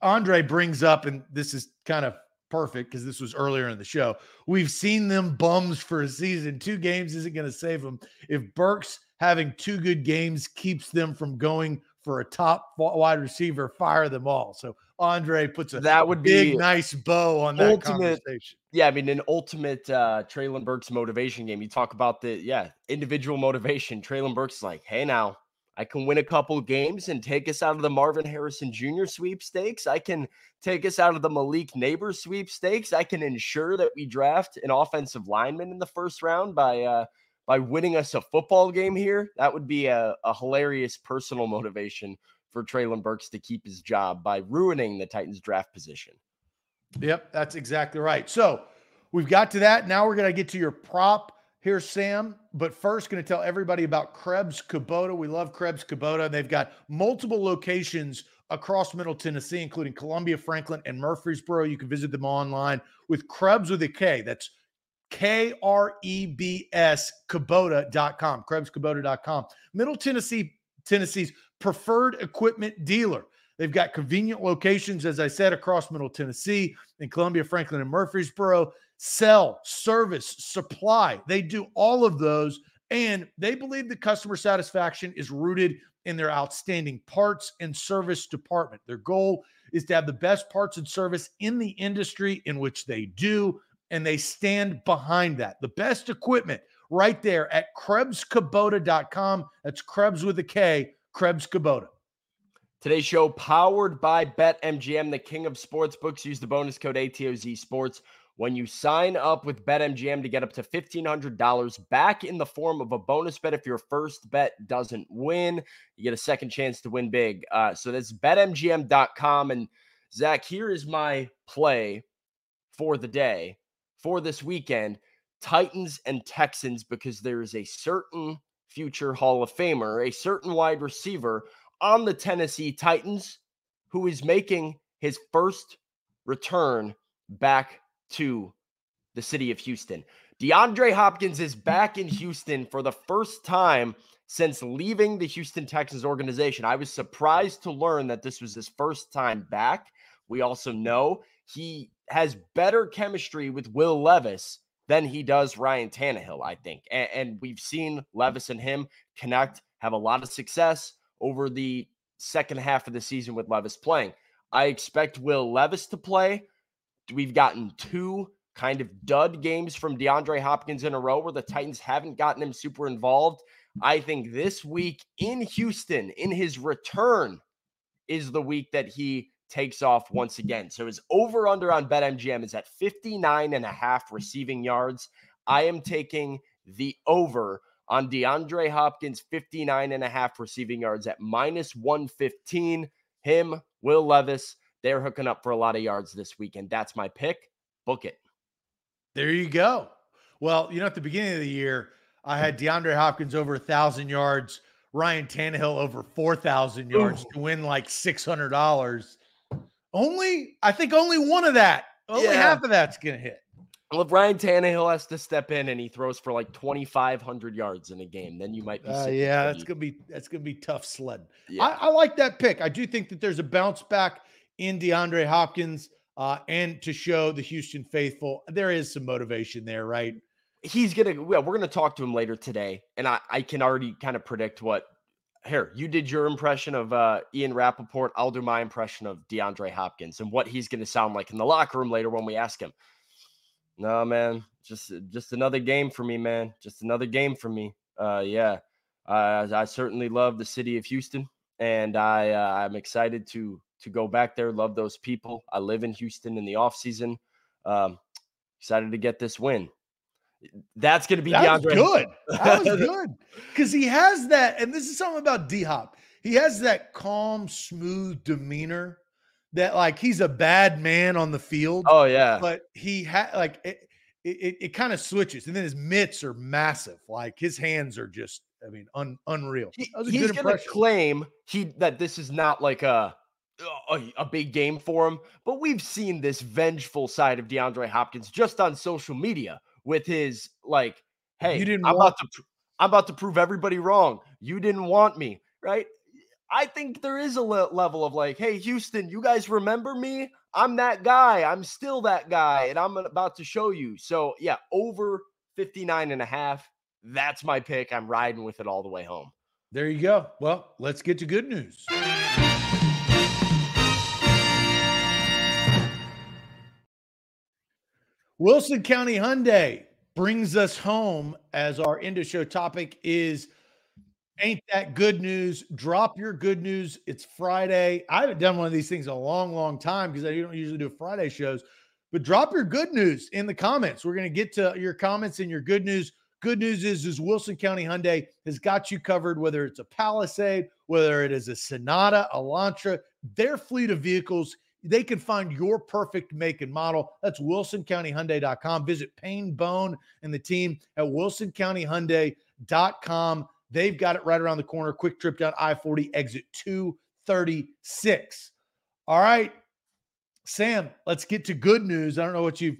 Andre brings up, and this is kind of perfect because this was earlier in the show. We've seen them bums for a season. Two games isn't going to save them. If Burks having two good games keeps them from going for a top wide receiver, fire them all. So Andre puts a that would big, be nice bow on that ultimate conversation. Yeah, I mean, an ultimate uh, Traylon Burks motivation game. You talk about the, yeah, individual motivation. Traylon Burks is like, hey, now I can win a couple games and take us out of the Marvin Harrison Junior sweepstakes. I can take us out of the Malik Neighbor sweepstakes. I can ensure that we draft an offensive lineman in the first round by uh, by winning us a football game here. That would be a, a hilarious personal motivation for Traylon Burks to keep his job by ruining the Titans draft position. Yep, that's exactly right. So we've got to that. Now we're going to get to your prop here, Sam. But first, going to tell everybody about Krebs Kubota. We love Krebs Kubota. They've got multiple locations across Middle Tennessee, including Columbia, Franklin, and Murfreesboro. You can visit them online with Krebs with a K. That's K R E B S Kubota dot com, Krebs Kubota dot com. Middle Tennessee, Tennessee's preferred equipment dealer. They've got convenient locations, as I said, across Middle Tennessee in Columbia, Franklin, and Murfreesboro. Sell, service, supply. They do all of those, and they believe the customer satisfaction is rooted in their outstanding parts and service department. Their goal is to have the best parts and service in the industry in which they do, and they stand behind that. The best equipment right there at Krebs Kubota dot com. That's Krebs with a K, Krebs Kubota. Today's show powered by BetMGM, the king of sportsbooks. Use the bonus code A T O Z Sports when you sign up with BetMGM to get up to fifteen hundred dollars back in the form of a bonus bet if your first bet doesn't win. You get a second chance to win big. Uh, so that's Bet M G M dot com. And, Zach, here is my play for the day, for this weekend, Titans and Texans, because there is a certain future Hall of Famer, a certain wide receiver on the Tennessee Titans, who is making his first return back to the city of Houston. DeAndre Hopkins is back in Houston for the first time since leaving the Houston Texans organization. I was surprised to learn that this was his first time back. We also know he has better chemistry with Will Levis than he does Ryan Tannehill, I think. And, and we've seen Levis and him connect, have a lot of success over the second half of the season with Levis playing. I expect Will Levis to play. We've gotten two kind of dud games from DeAndre Hopkins in a row where the Titans haven't gotten him super involved. I think this week in Houston, in his return, is the week that he takes off once again. So his over-under on BetMGM is at fifty-nine and a half receiving yards. I am taking the over on DeAndre Hopkins, fifty-nine and a half receiving yards at minus one fifteen. Him, Will Levis, they're hooking up for a lot of yards this weekend. That's my pick. Book it. There you go. Well, you know, at the beginning of the year, I had DeAndre Hopkins over one thousand yards, Ryan Tannehill over four thousand yards Ooh. to win like six hundred dollars. Only, I think only one of that, only yeah. half of that's going to hit. Well, if Ryan Tannehill has to step in and he throws for like twenty-five hundred yards in a game, then you might be. Uh, yeah, that's going to be that's going to be tough sledding. Yeah. I, I like that pick. I do think that there's a bounce back in DeAndre Hopkins uh, and to show the Houston faithful, there is some motivation there, right? He's going to, yeah, we're going to talk to him later today. And I, I can already kind of predict what. Here, you did your impression of uh, Ian Rappaport. I'll do my impression of DeAndre Hopkins and what he's going to sound like in the locker room later when we ask him. No, man, just just another game for me, man. Just another game for me. Uh, yeah, uh, I certainly love the city of Houston, and I uh, I'm excited to to go back there. Love those people. I live in Houston in the off season. Um, excited to get this win. That's going to be that DeAndre. Was good. That was good because he has that, and this is something about D Hop. He has that calm, smooth demeanor. That like he's a bad man on the field. Oh yeah, but he had like it. It, it kind of switches, and then his mitts are massive. Like his hands are just, I mean, un, unreal. He, he's going to claim he that this is not like a, a a big game for him, but we've seen this vengeful side of DeAndre Hopkins just on social media with his like, "Hey, you didn't I'm want about to I'm about to prove everybody wrong. You didn't want me, right?" I think there is a le- level of like, hey, Houston, you guys remember me? I'm that guy. I'm still that guy, and I'm about to show you. So, yeah, over fifty-nine and a half, that's my pick. I'm riding with it all the way home. There you go. Well, let's get to good news. Wilson County Hyundai brings us home as our end of show topic is ain't that good news? Drop your good news. It's Friday. I haven't done one of these things in a long, long time because I don't usually do Friday shows, but drop your good news in the comments. We're going to get to your comments and your good news. Good news is, is Wilson County Hyundai has got you covered, whether it's a Palisade, whether it is a Sonata, Elantra, their fleet of vehicles. They can find your perfect make and model. That's wilson county hyundai dot com. Visit Payne, Bone, and the team at wilson county hyundai dot com. They've got it right around the corner. Quick trip down I forty, exit two thirty-six. All right, Sam, let's get to good news. I don't know what you've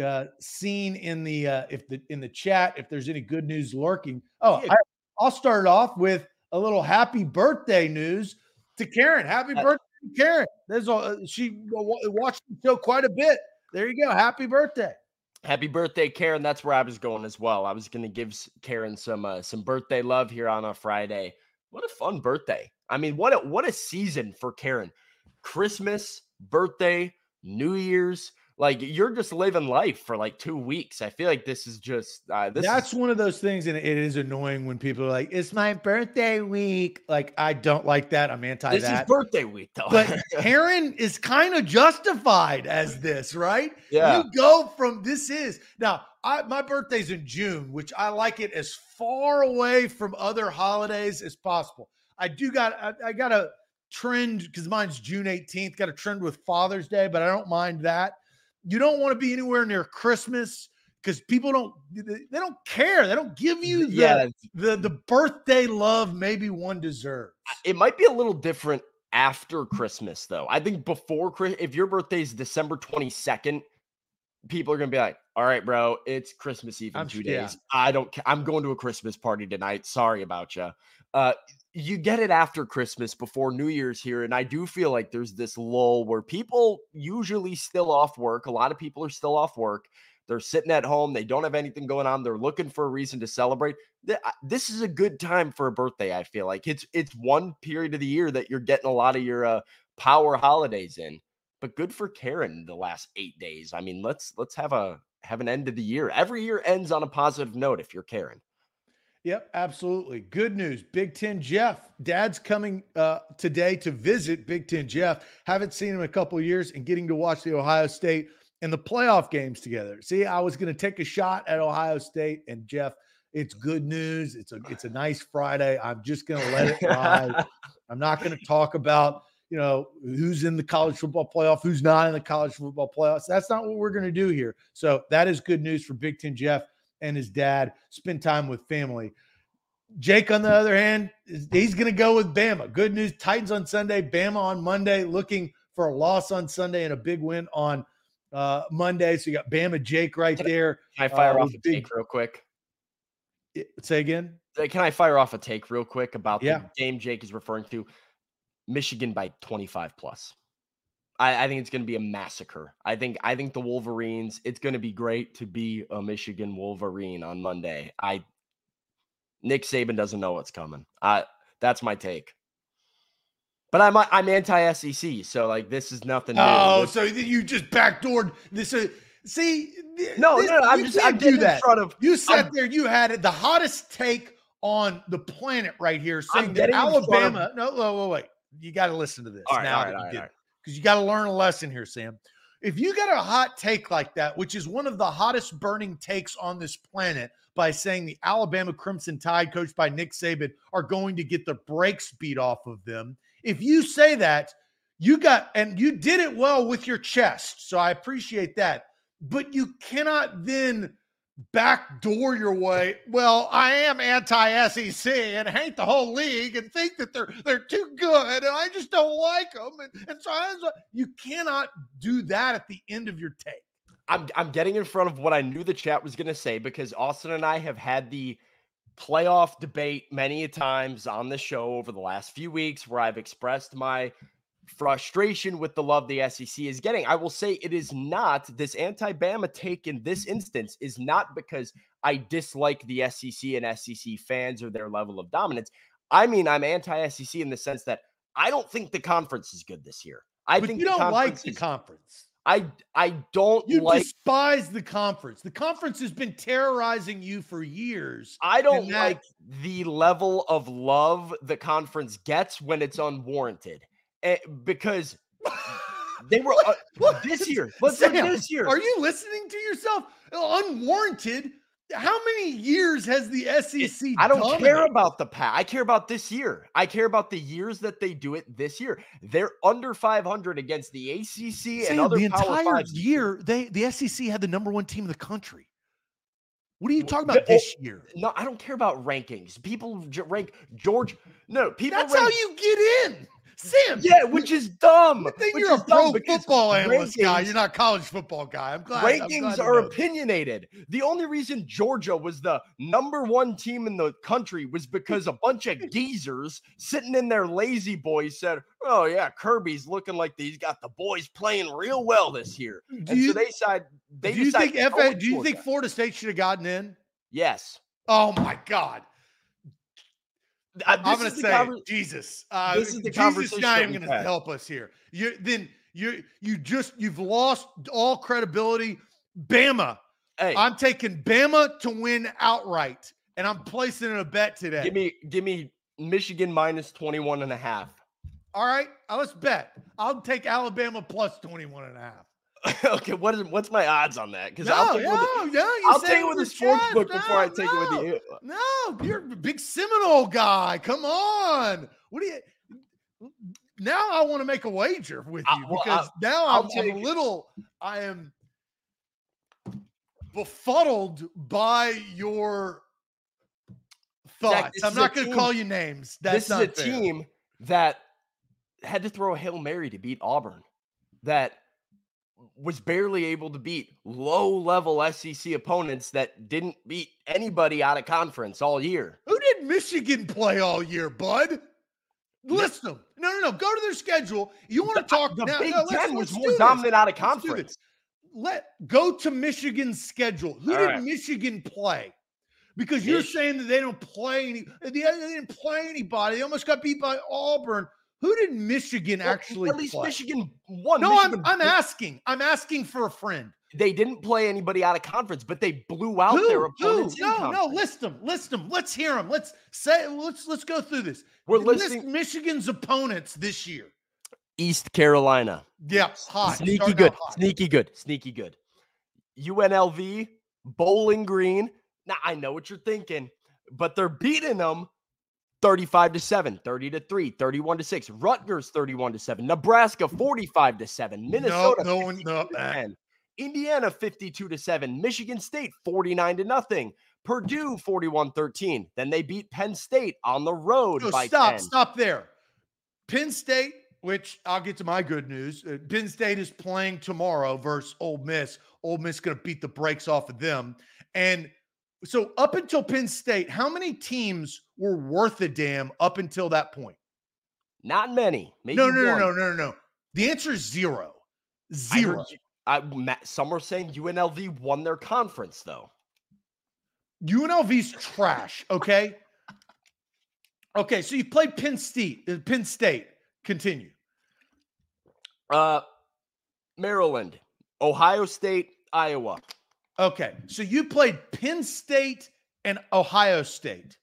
uh, seen in the uh, if the in the chat, if there's any good news lurking. Oh, I, I'll start off with a little happy birthday news to Karen. Happy birthday, Karen. There's a, she watched the show quite a bit. There you go. Happy birthday. Happy birthday, Karen. That's where I was going as well. I was going to give Karen some uh, some birthday love here on a Friday. What a fun birthday. I mean, what a, what a season for Karen. Christmas, birthday, New Year's. Like, you're just living life for like two weeks. I feel like this is just uh, – That's is- one of those things, and it is annoying when people are like, it's my birthday week. Like, I don't like that. I'm anti this that. This is birthday week, though. But Karen is kind of justified as this, right? Yeah. You go from this is – now, I, my birthday's in June, which I like it as far away from other holidays as possible. I do got I, – I got a trend because mine's June eighteenth. Got a trend with Father's Day, but I don't mind that. You don't want to be anywhere near Christmas because people don't, they don't care. They don't give you the, yeah. the, the birthday love maybe one deserves. It might be a little different after Christmas, though. I think before, if your birthday is December twenty-second, people are going to be like, all right, bro, it's Christmas Eve in I'm, two days. Yeah. I don't care. I'm going to a Christmas party tonight. Sorry about you. Uh, you get it after Christmas before New Year's here. And I do feel like there's this lull where people usually still off work. A lot of people are still off work. They're sitting at home. They don't have anything going on. They're looking for a reason to celebrate. This is a good time for a birthday. I feel like it's, it's one period of the year that you're getting a lot of your uh, power holidays in, but good for Karen the last eight days. I mean, let's, let's have a, have an end of the year. Every year ends on a positive note if you're Karen. Yep, absolutely. Good news. Big Ten Jeff. Dad's coming uh, today to visit Big Ten Jeff. Haven't seen him in a couple of years and getting to watch the Ohio State and the playoff games together. See, I was going to take a shot at Ohio State and Jeff. It's good news. It's a it's a nice Friday. I'm just going to let it ride. I'm not going to talk about, you know, who's in the college football playoff, who's not in the college football playoffs. That's not what we're going to do here. So that is good news for Big Ten Jeff and his dad. Spend time with family. Jake, on the other hand, he's going to go with Bama. Good news, Titans on Sunday, Bama on Monday, looking for a loss on Sunday and a big win on uh, Monday. So you got Bama Jake right can there. Can I fire uh, off a big, take real quick? It, say again? Can I fire off a take real quick about yeah. the game Jake is referring to? Michigan by twenty-five plus. I, I think it's going to be a massacre. I think I think the Wolverines, it's going to be great to be a Michigan Wolverine on Monday. I Nick Saban doesn't know what's coming. I that's my take. But I'm I'm anti S E C, so like this is nothing new. Oh, this, so you just backdoored this. Uh, See, no, this, no, no, I'm just, I'm do that. In front of, you sat I'm, there, you had it, the hottest take on the planet right here, saying that Alabama. Of, no, no, wait, wait, you got to listen to this right, now, because right, you, right. you got to learn a lesson here, Sam. If you got a hot take like that, which is one of the hottest burning takes on this planet, by saying the Alabama Crimson Tide, coached by Nick Saban, are going to get the brakes beat off of them, if you say that, you got, and you did it well with your chest, so I appreciate that. But you cannot then backdoor your way. Well, I am anti-S E C and hate the whole league and think that they're they're too good and I just don't like them. And, and so I, you cannot do that at the end of your take. I'm I'm getting in front of what I knew the chat was going to say, because Austin and I have had the playoff debate many a times on the show over the last few weeks, where I've expressed my frustration with the love the S E C is getting. I will say it is not, this anti-Bama take in this instance is not because I dislike the S E C and S E C fans or their level of dominance. I mean, I'm anti-S E C in the sense that I don't think the conference is good this year. I but think you don't the like the is, conference. I I don't you like. You despise the conference. The conference has been terrorizing you for years. I don't that, like the level of love the conference gets when it's unwarranted. And because they were what? Uh, what? this year. Let's Sam, this year. Are you listening to yourself? Unwarranted. How many years has the S E C? I don't dominated? care about the past. I care about this year. I care about the years that they do it this year. They're under five hundred against the A C C Sam, and other the Power entire Five year. They the S E C had the number one team in the country. What are you talking about the, this year? No, I don't care about rankings. People rank George. No, people. That's rank, how you get in. Sam, yeah, which is dumb. I think you're a pro football analyst guy. You're not a college football guy. I'm glad. Rankings are opinionated. The only reason Georgia was the number one team in the country was because a bunch of geezers sitting in their lazy boys said, oh, yeah, Kirby's looking like he's got the boys playing real well this year. And so they decide. Do you think F A? Do you think Florida State should have gotten in? Yes. Oh, my God. Uh, I'm going to say, Jesus, uh, this is the Jesus, now I'm going to help us here. You then you you just you've lost all credibility. Bama, hey, I'm taking Bama to win outright, and I'm placing a bet today. Give me give me Michigan minus twenty-one and a half. All right, let's bet. I'll take Alabama plus twenty-one and a half. Okay, what is what's my odds on that? Because no, I'll take no, it with, no, I'll take it with the sports chest. book no, before I take no, it with the no. You're a big Seminole guy. Come on, what do you? Now I want to make a wager with you I, well, because I, now I'm, I'm a little. It. I am befuddled by your thoughts. Zach, I'm not going to call you names. That's this not is a fair. team that had to throw a Hail Mary to beat Auburn. That. was barely able to beat low-level S E C opponents that didn't beat anybody out of conference all year. Who did Michigan play all year, bud? List them. No, no, no. Go to their schedule. You want to talk? The now, Big no, let's, Ten was more dominant out of conference. Let go to Michigan's schedule. Who all did right. Michigan play? Because Mich you're saying that they don't play any. They didn't play anybody. They almost got beat by Auburn. Who did Michigan well, actually play? At least play? Michigan won. No, Michigan I'm, I'm asking. I'm asking for a friend. They didn't play anybody out of conference, but they blew out Who? their opponents. Who? No, in conference. no, list them. List them. Let's hear them. Let's say, let's, let's go through this. We're listening. List Michigan's opponents this year. East Carolina. Yeah, hot. Sneaky good. Hot. Sneaky good. Sneaky good. U N L V, Bowling Green. Now, I know what you're thinking, but they're beating them. thirty-five to seven, thirty to three, thirty-one to six, Rutgers thirty-one to seven, Nebraska forty-five to seven, Minnesota no, no one, no, ten, Indiana fifty-two to seven, Michigan State forty-nine to nothing, Purdue forty-one thirteen. Then they beat Penn State on the road no, by stop, ten. Stop there. Penn State, which I'll get to my good news. Uh, Penn State is playing tomorrow versus Ole Miss. Ole Miss going to beat the brakes off of them. And so up until Penn State, how many teams were worth a damn up until that point? Not many. Maybe no, no, one. no, no, no, no. The answer is zero. Zero. I heard, I, some are saying U N L V won their conference, though. U N L V's trash, okay? Okay, so you played Penn State. Penn State. Continue. Uh, Maryland, Ohio State, Iowa. Okay, so you played Penn State and Ohio State.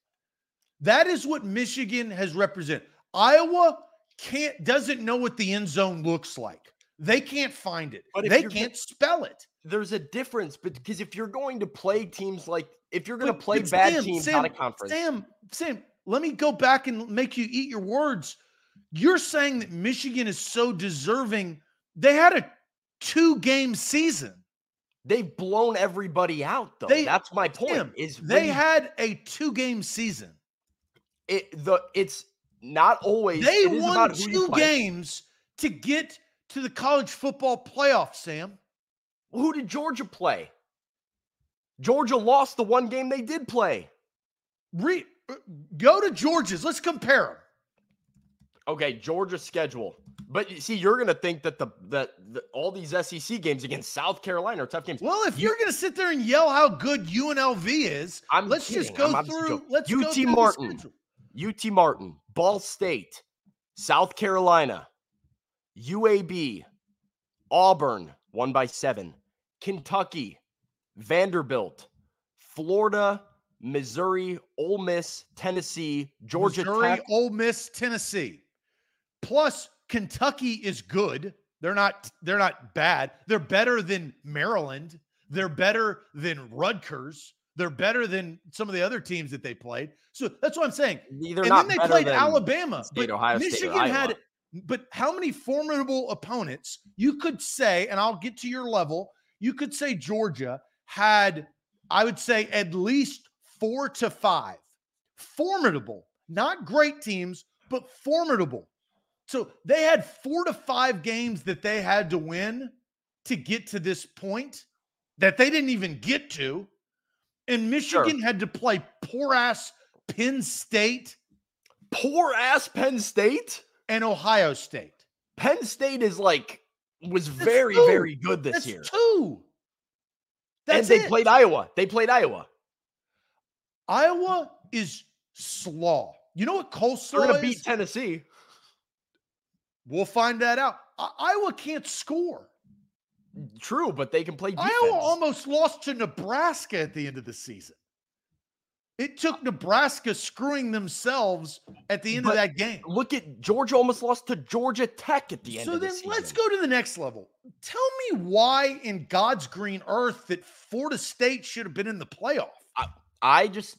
That is what Michigan has represented. Iowa can't doesn't know what the end zone looks like. They can't find it. But they can't spell it. There's a difference, because if you're going to play teams like if you're going but, to play bad Sam, teams Sam, out of conference. Sam, Sam, let me go back and make you eat your words. You're saying that Michigan is so deserving. They had a two-game season. They've blown everybody out, though. They, That's my point. Sam, is they had a two-game season. It the it's not always they it won about two games to get to the college football playoff, Sam. Well, who did Georgia play? Georgia lost the one game they did play. Re, go to Georgia's. Let's compare them. Okay, Georgia's schedule. But you see, you're going to think that the that the, all these S E C games against South Carolina are tough games. Well, if you, you're going to sit there and yell how good U N L V is, I'm let's kidding. just go I'm through. Let's U T go through Martin, U T Martin, Ball State, South Carolina, U A B, Auburn, one by seven, Kentucky, Vanderbilt, Florida, Missouri, Ole Miss, Tennessee, Georgia Missouri, Tech. Ole Miss, Tennessee. Plus, Kentucky is good. They're not, they're not bad. They're better than Maryland. They're better than Rutgers. They're better than some of the other teams that they played. So that's what I'm saying. They're and not then they played Alabama. State, but Ohio Michigan State had but how many formidable opponents you could say, and I'll get to your level, you could say Georgia had, I would say, at least four to five. Formidable. Not great teams, but formidable. So they had four to five games that they had to win to get to this point that they didn't even get to. And Michigan sure. had to play poor-ass Penn State. Poor-ass Penn State? And Ohio State. Penn State is like, was That's very, two. very good this That's year. two. That's and they it. played Iowa. They played Iowa. Iowa is slaw. You know what coleslaw They're gonna is? They're going to beat Tennessee. We'll find that out. I Iowa can't score. True, but they can play defense. Iowa almost lost to Nebraska at the end of the season. It took Nebraska screwing themselves at the end but of that game. Look at Georgia almost lost to Georgia Tech at the end so of the season. So then let's go to the next level. Tell me why in God's green earth that Florida State should have been in the playoff. I, I just,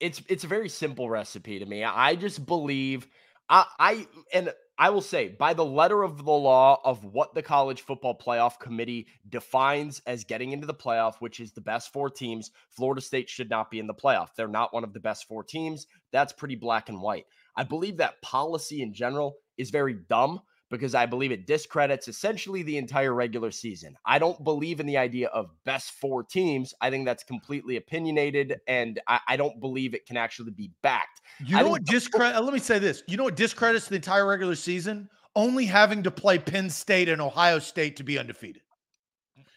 it's it's a very simple recipe to me. I just believe, I, I and I will say, by the letter of the law of what the College Football Playoff Committee defines as getting into the playoff, which is the best four teams, Florida State should not be in the playoff. They're not one of the best four teams. That's pretty black and white. I believe that policy in general is very dumb because I believe it discredits essentially the entire regular season. I don't believe in the idea of best four teams. I think that's completely opinionated, and I, I don't believe it can actually be backed. You know what discredits? Let me say this. You know what discredits the entire regular season? Only having to play Penn State and Ohio State to be undefeated.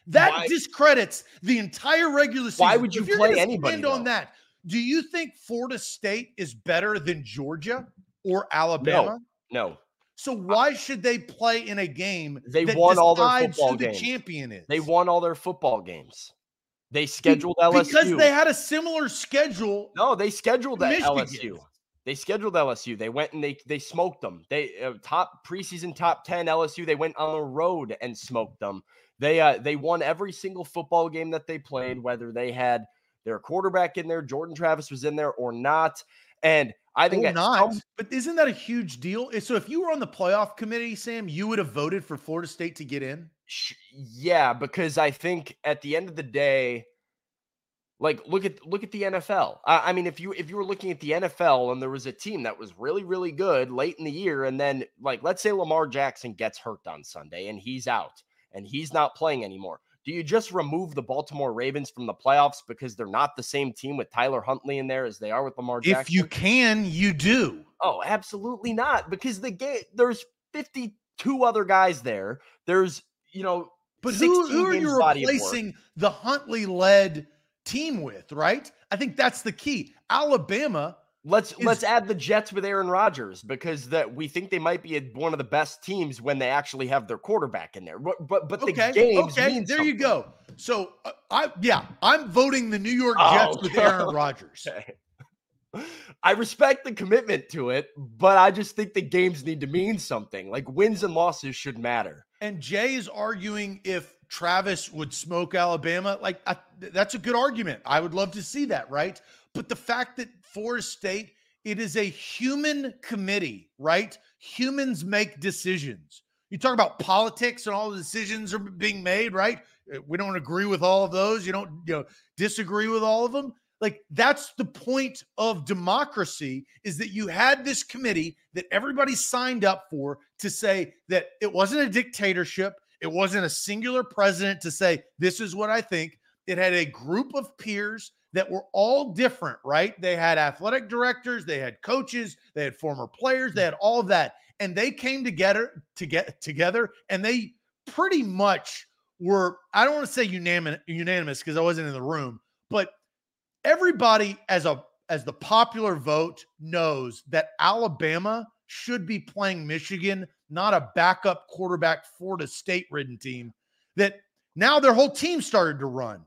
That why? discredits the entire regular season. Why would you if play anybody? Stand on that. Do you think Florida State is better than Georgia or Alabama? No. No. So why should they play in a game they that won all their football games? The champion is? They won all their football games. They scheduled L S U. Because they had a similar schedule. No, they scheduled that L S U. They scheduled L S U. They went and they they smoked them. They uh, top preseason top ten L S U. They went on the road and smoked them. They uh, they won every single football game that they played, whether they had their quarterback in there, Jordan Travis was in there or not, and. I think oh, not, but isn't that a huge deal? So if you were on the playoff committee, Sam, you would have voted for Florida State to get in? Yeah, because I think at the end of the day, like look at look at the N F L. I, I mean, if you if you were looking at the N F L and there was a team that was really, really good late in the year, and then like let's say Lamar Jackson gets hurt on Sunday and he's out and he's not playing anymore. Do you just remove the Baltimore Ravens from the playoffs because they're not the same team with Tyler Huntley in there as they are with Lamar Jackson? If you can, you do. Oh, absolutely not. Because the game, there's fifty-two other guys there. There's, you know, but who, who are you replacing the Huntley-led team with, right? I think that's the key. Alabama. Let's is, let's add the Jets with Aaron Rodgers because that we think they might be a, one of the best teams when they actually have their quarterback in there. But but, but the okay, games okay, there something. you go. So, uh, I yeah, I'm voting the New York Jets oh, with Aaron Rodgers. Okay. I respect the commitment to it, but I just think the games need to mean something. Like, wins and losses should matter. And Jay is arguing if Travis would smoke Alabama. Like, I, that's a good argument. I would love to see that, right? But the fact that Forest State, it is a human committee, right? Humans make decisions. You talk about politics and all the decisions are being made, right? We don't agree with all of those. You don't, you know, disagree with all of them. Like, that's the point of democracy, is that you had this committee that everybody signed up for to say that it wasn't a dictatorship. It wasn't a singular president to say, this is what I think. It had a group of peers that were all different, right? They had athletic directors, they had coaches, they had former players, they had all of that. And they came together, to get together, and they pretty much were, I don't want to say unanimous because I wasn't in the room, but everybody as a as the popular vote knows that Alabama should be playing Michigan, not a backup quarterback Florida State-ridden team that now their whole team started to run.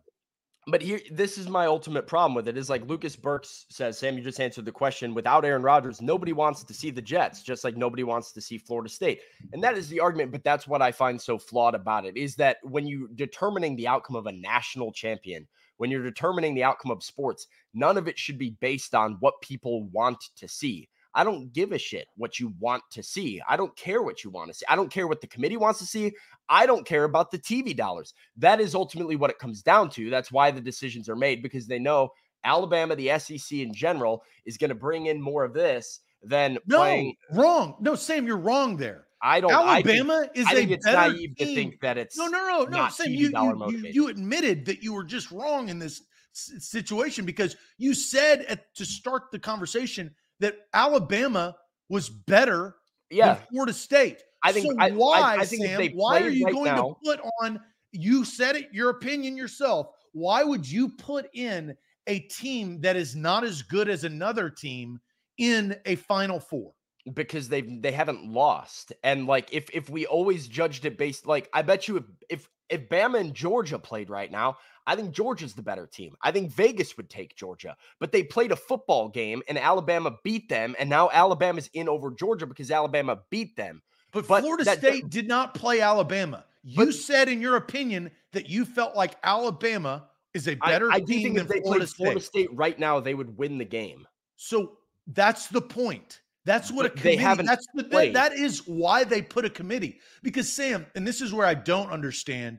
But here, this is my ultimate problem with it, is like Lucas Burks says, Sam, you just answered the question, without Aaron Rodgers, nobody wants to see the Jets, just like nobody wants to see Florida State. And that is the argument, but that's what I find so flawed about it, is that when you're determining the outcome of a national champion, when you're determining the outcome of sports, none of it should be based on what people want to see. I don't give a shit what you want to see. I don't care what you want to see. I don't care what the committee wants to see. I don't care about the T V dollars. That is ultimately what it comes down to. That's why the decisions are made, because they know Alabama, the S E C in general, is going to bring in more of this than no, playing. Wrong. No, Sam, you're wrong there. I don't. Alabama I think, is I think a it's better naive team. to think that it's no, no, no, no. Sam, you, you, you admitted that you were just wrong in this situation, because you said at, to start the conversation, that Alabama was better yeah. than Florida State. I think. So I, why, I, I think Sam? If they why are you right going now, to put on? You said it. Your opinion yourself. Why would you put in a team that is not as good as another team in a Final Four? Because they they haven't lost. And like, if if we always judged it based, like, I bet you if if if Bama and Georgia played right now, I think Georgia's the better team. I think Vegas would take Georgia, but they played a football game and Alabama beat them. And now Alabama's in over Georgia because Alabama beat them. But, but Florida that, State did not play Alabama. You but, said in your opinion that you felt like Alabama is a better I, I team think than if they Florida State. Florida State right now, they would win the game. So that's the point. That's what a committee, they haven't that's the, that, that is why they put a committee. Because Sam, and this is where I don't understand,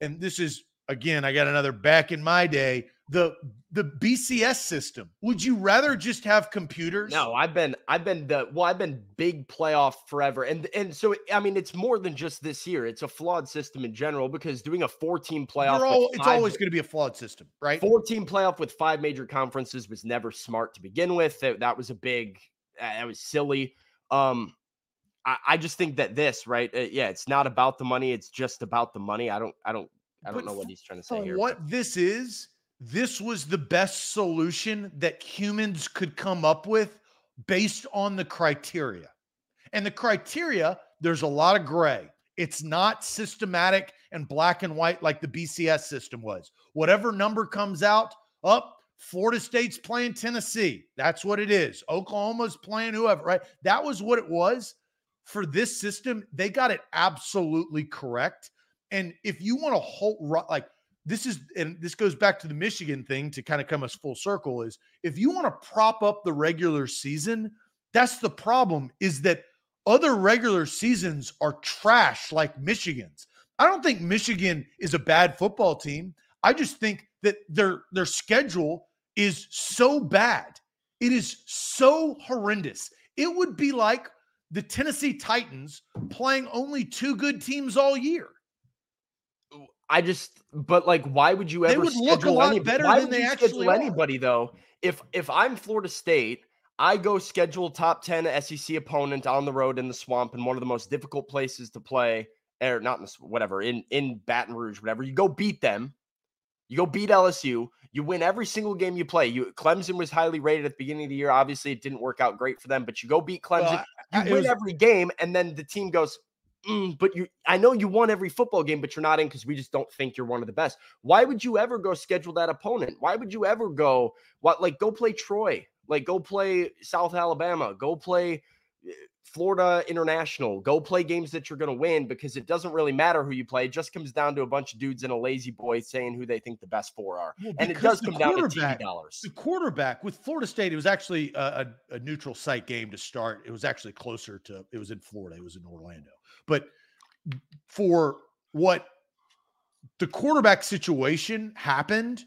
and this is, again, I got another back in my day, the the B C S system. Would you rather just have computers? No, I've been I've been the well, I've been big playoff forever. And and so I mean, it's more than just this year. It's a flawed system in general, because doing a four-team playoff all, it's always going to be a flawed system, right? Four-team playoff with five major conferences was never smart to begin with. That, that was a big that was silly. Um I, I just think that this, right? Uh, yeah, it's not about the money, it's just about the money. I don't I don't I don't but know what he's trying to say here. What but. this is, this was the best solution that humans could come up with based on the criteria. And the criteria, there's a lot of gray. It's not systematic and black and white like the B C S system was. Whatever number comes out, up, Florida State's playing Tennessee. That's what it is. Oklahoma's playing whoever, right? That was what it was. For this system, they got it absolutely correct. And if you want to hold, like, this is, and this goes back to the Michigan thing to kind of come us full circle, is if you want to prop up the regular season, that's the problem, is that other regular seasons are trash like Michigan's. I don't think Michigan is a bad football team. I just think that their, their schedule is so bad. It is so horrendous. It would be like the Tennessee Titans playing only two good teams all year. I just, but like, why would you ever they would schedule look a lot anybody? better why than they actually anybody though? If if I'm Florida State, I go schedule top ten S E C opponent on the road in the swamp in one of the most difficult places to play, or not in the whatever in in Baton Rouge, whatever. You go beat them, you go beat L S U, you win every single game you play. You Clemson was highly rated at the beginning of the year. Obviously, it didn't work out great for them, but you go beat Clemson, well, I, I, you win was, every game, and then the team goes, mm, but you, I know you won every football game, but you're not in because we just don't think you're one of the best. Why would you ever go schedule that opponent? Why would you ever go, what, like go play Troy, like go play South Alabama, go play Florida International, go play games that you're going to win, because it doesn't really matter who you play. It just comes down to a bunch of dudes in a lazy boy saying who they think the best four are. Well, and it does come down to T V dollars. The quarterback with Florida State, it was actually a, a, a neutral site game to start. It was actually closer to, it was in Florida. It was in Orlando. But for what the quarterback situation happened,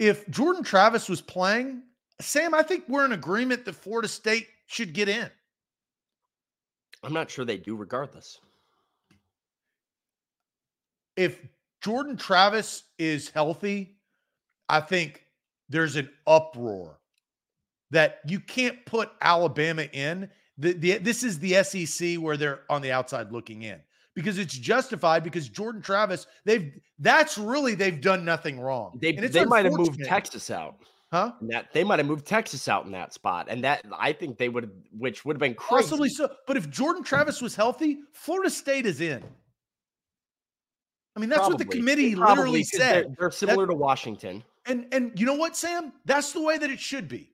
if Jordan Travis was playing, Sam, I think we're in agreement that Florida State should get in. I'm not sure they do regardless. If Jordan Travis is healthy, I think there's an uproar that you can't put Alabama in. The, the, this is the S E C where they're on the outside looking in, because it's justified, because Jordan Travis, they've that's really, they've done nothing wrong. They, they might have moved Texas out. Huh? And that they might have moved Texas out in that spot, and that I think they would have, which would have been crazy. Possibly so. But if Jordan Travis was healthy, Florida State is in. I mean, that's probably what the committee literally said. They're, they're similar that, to Washington, and and you know what, Sam? That's the way that it should be.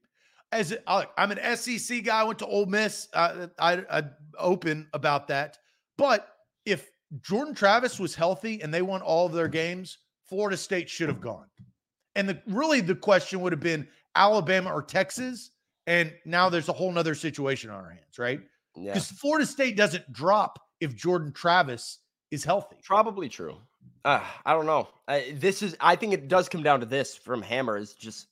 As I, I'm an S E C guy, I went to Ole Miss. I, I I open about that. But if Jordan Travis was healthy and they won all of their games, Florida State should have gone. And the, really the question would have been Alabama or Texas, and now there's a whole nother situation on our hands, right? Because yeah. Florida State doesn't drop if Jordan Travis is healthy. Probably true. Uh, I don't know. Uh, this is, I think it does come down to this from Hammer, is just,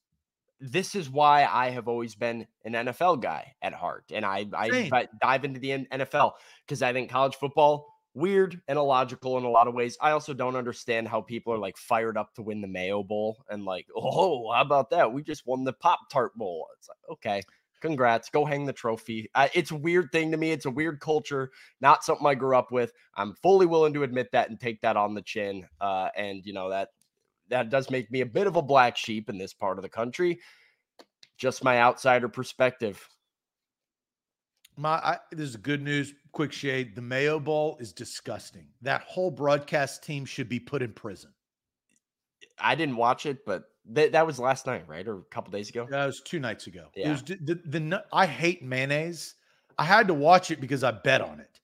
this is why I have always been an N F L guy at heart. And I, I, I dive into the N F L because I think college football weird and illogical in a lot of ways. I also don't understand how people are like fired up to win the Mayo Bowl and like, oh, how about that? We just won the Pop-Tart Bowl. It's like, okay, congrats. Go hang the trophy. Uh, it's a weird thing to me. It's a weird culture. Not something I grew up with. I'm fully willing to admit that and take that on the chin. Uh, and, you know, that that does make me a bit of a black sheep in this part of the country. Just my outsider perspective. My, I, this is good news. Quick shade. The Mayo Bowl is disgusting. That whole broadcast team should be put in prison. I didn't watch it, but th that was last night, right? Or a couple days ago? That was two nights ago. Yeah. It was the, the, the, I hate mayonnaise. I had to watch it because I bet on it.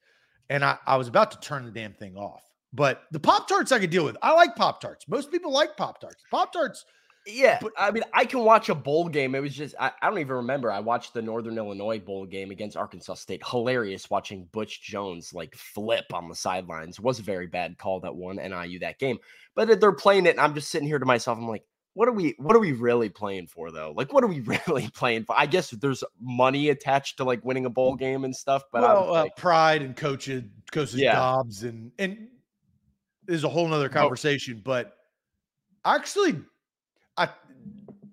And I, I was about to turn the damn thing off. But the Pop-Tarts I could deal with. I like Pop-Tarts. Most people like Pop-Tarts. Pop-Tarts... Yeah, but I mean, I can watch a bowl game. It was just, I, I don't even remember. I watched the Northern Illinois bowl game against Arkansas State. Hilarious watching Butch Jones like flip on the sidelines. Was a very bad call that won N I U that game. But they're playing it, and I'm just sitting here to myself. I'm like, what are we, what are we really playing for though? Like, what are we really playing for? I guess there's money attached to like winning a bowl game and stuff. But well, uh, like, pride and coaches, coaches yeah. Dobbs, and and there's a whole nother conversation. Nope. But actually. I,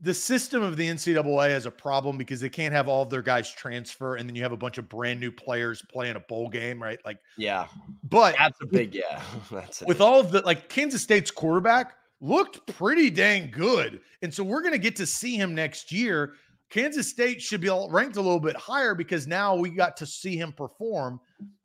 the system of the N C double A has a problem because they can't have all of their guys transfer, and then you have a bunch of brand new players playing a bowl game, right? Like, yeah, but that's a big, yeah, that's with it. All of the, like, Kansas State's quarterback looked pretty dang good. And so we're going to get to see him next year. Kansas State should be ranked a little bit higher because now we got to see him perform.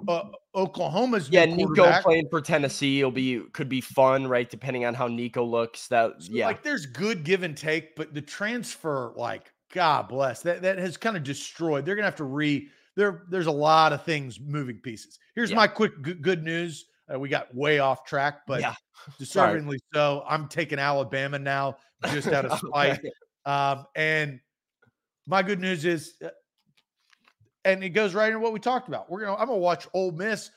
Uh, Oklahoma's yeah, Nico playing for Tennessee will be could be fun, right? Depending on how Nico looks, that so, yeah, like there's good give and take, but the transfer, like God bless, that that has kind of destroyed. They're gonna have to re there. There's a lot of things, moving pieces. Here's yeah. my quick good news. Uh, we got way off track, but yeah. deservingly so. I'm taking Alabama now, just out of spite, okay. um, and. My good news is, and it goes right into what we talked about. We're gonna, I'm gonna watch Ole Miss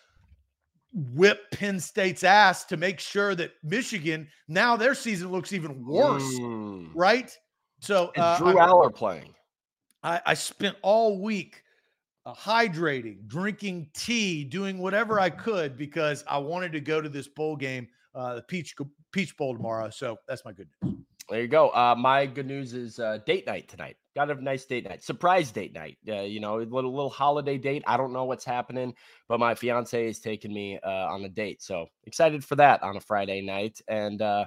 whip Penn State's ass to make sure that Michigan, now their season looks even worse, mm. right? So uh, Drew Aller playing. I, I spent all week uh, hydrating, drinking tea, doing whatever I could because I wanted to go to this bowl game, uh, the Peach Peach Bowl tomorrow. So that's my good news. There you go. Uh, my good news is uh, date night tonight. Got a nice date night, surprise date night. Uh, you know, a little little holiday date. I don't know what's happening, but my fiance is taking me uh, on a date, so excited for that on a Friday night. And uh,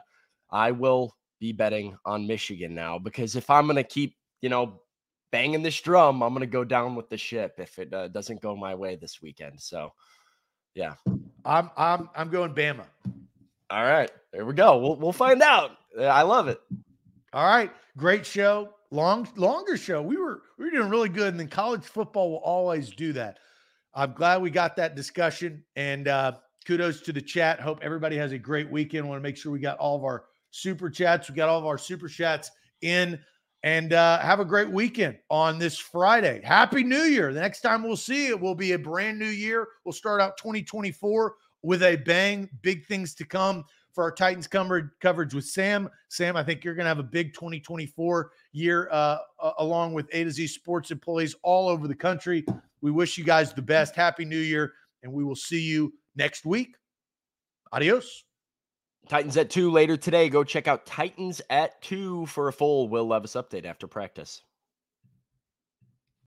I will be betting on Michigan now because if I'm gonna keep, you know, banging this drum, I'm gonna go down with the ship if it uh, doesn't go my way this weekend. So. Yeah. I'm I'm I'm going Bama. All right. There we go. We'll we'll find out. I love it. All right. Great show. Long longer show. We were we were doing really good, and then college football will always do that. I'm glad we got that discussion, and uh, kudos to the chat. Hope everybody has a great weekend. Want to make sure we got all of our super chats. We got all of our super chats in, and uh, have a great weekend on this Friday. Happy New Year. The next time we'll see it will be a brand new year. We'll start out twenty twenty-four with a bang. Big things to come for our Titans covered coverage with Sam. Sam, I think you're going to have a big twenty twenty-four year uh, along with A to Z Sports employees all over the country. We wish you guys the best. Happy New Year, and we will see you next week. Adios. Titans at two later today. Go check out Titans at two for a full Will Levis update after practice.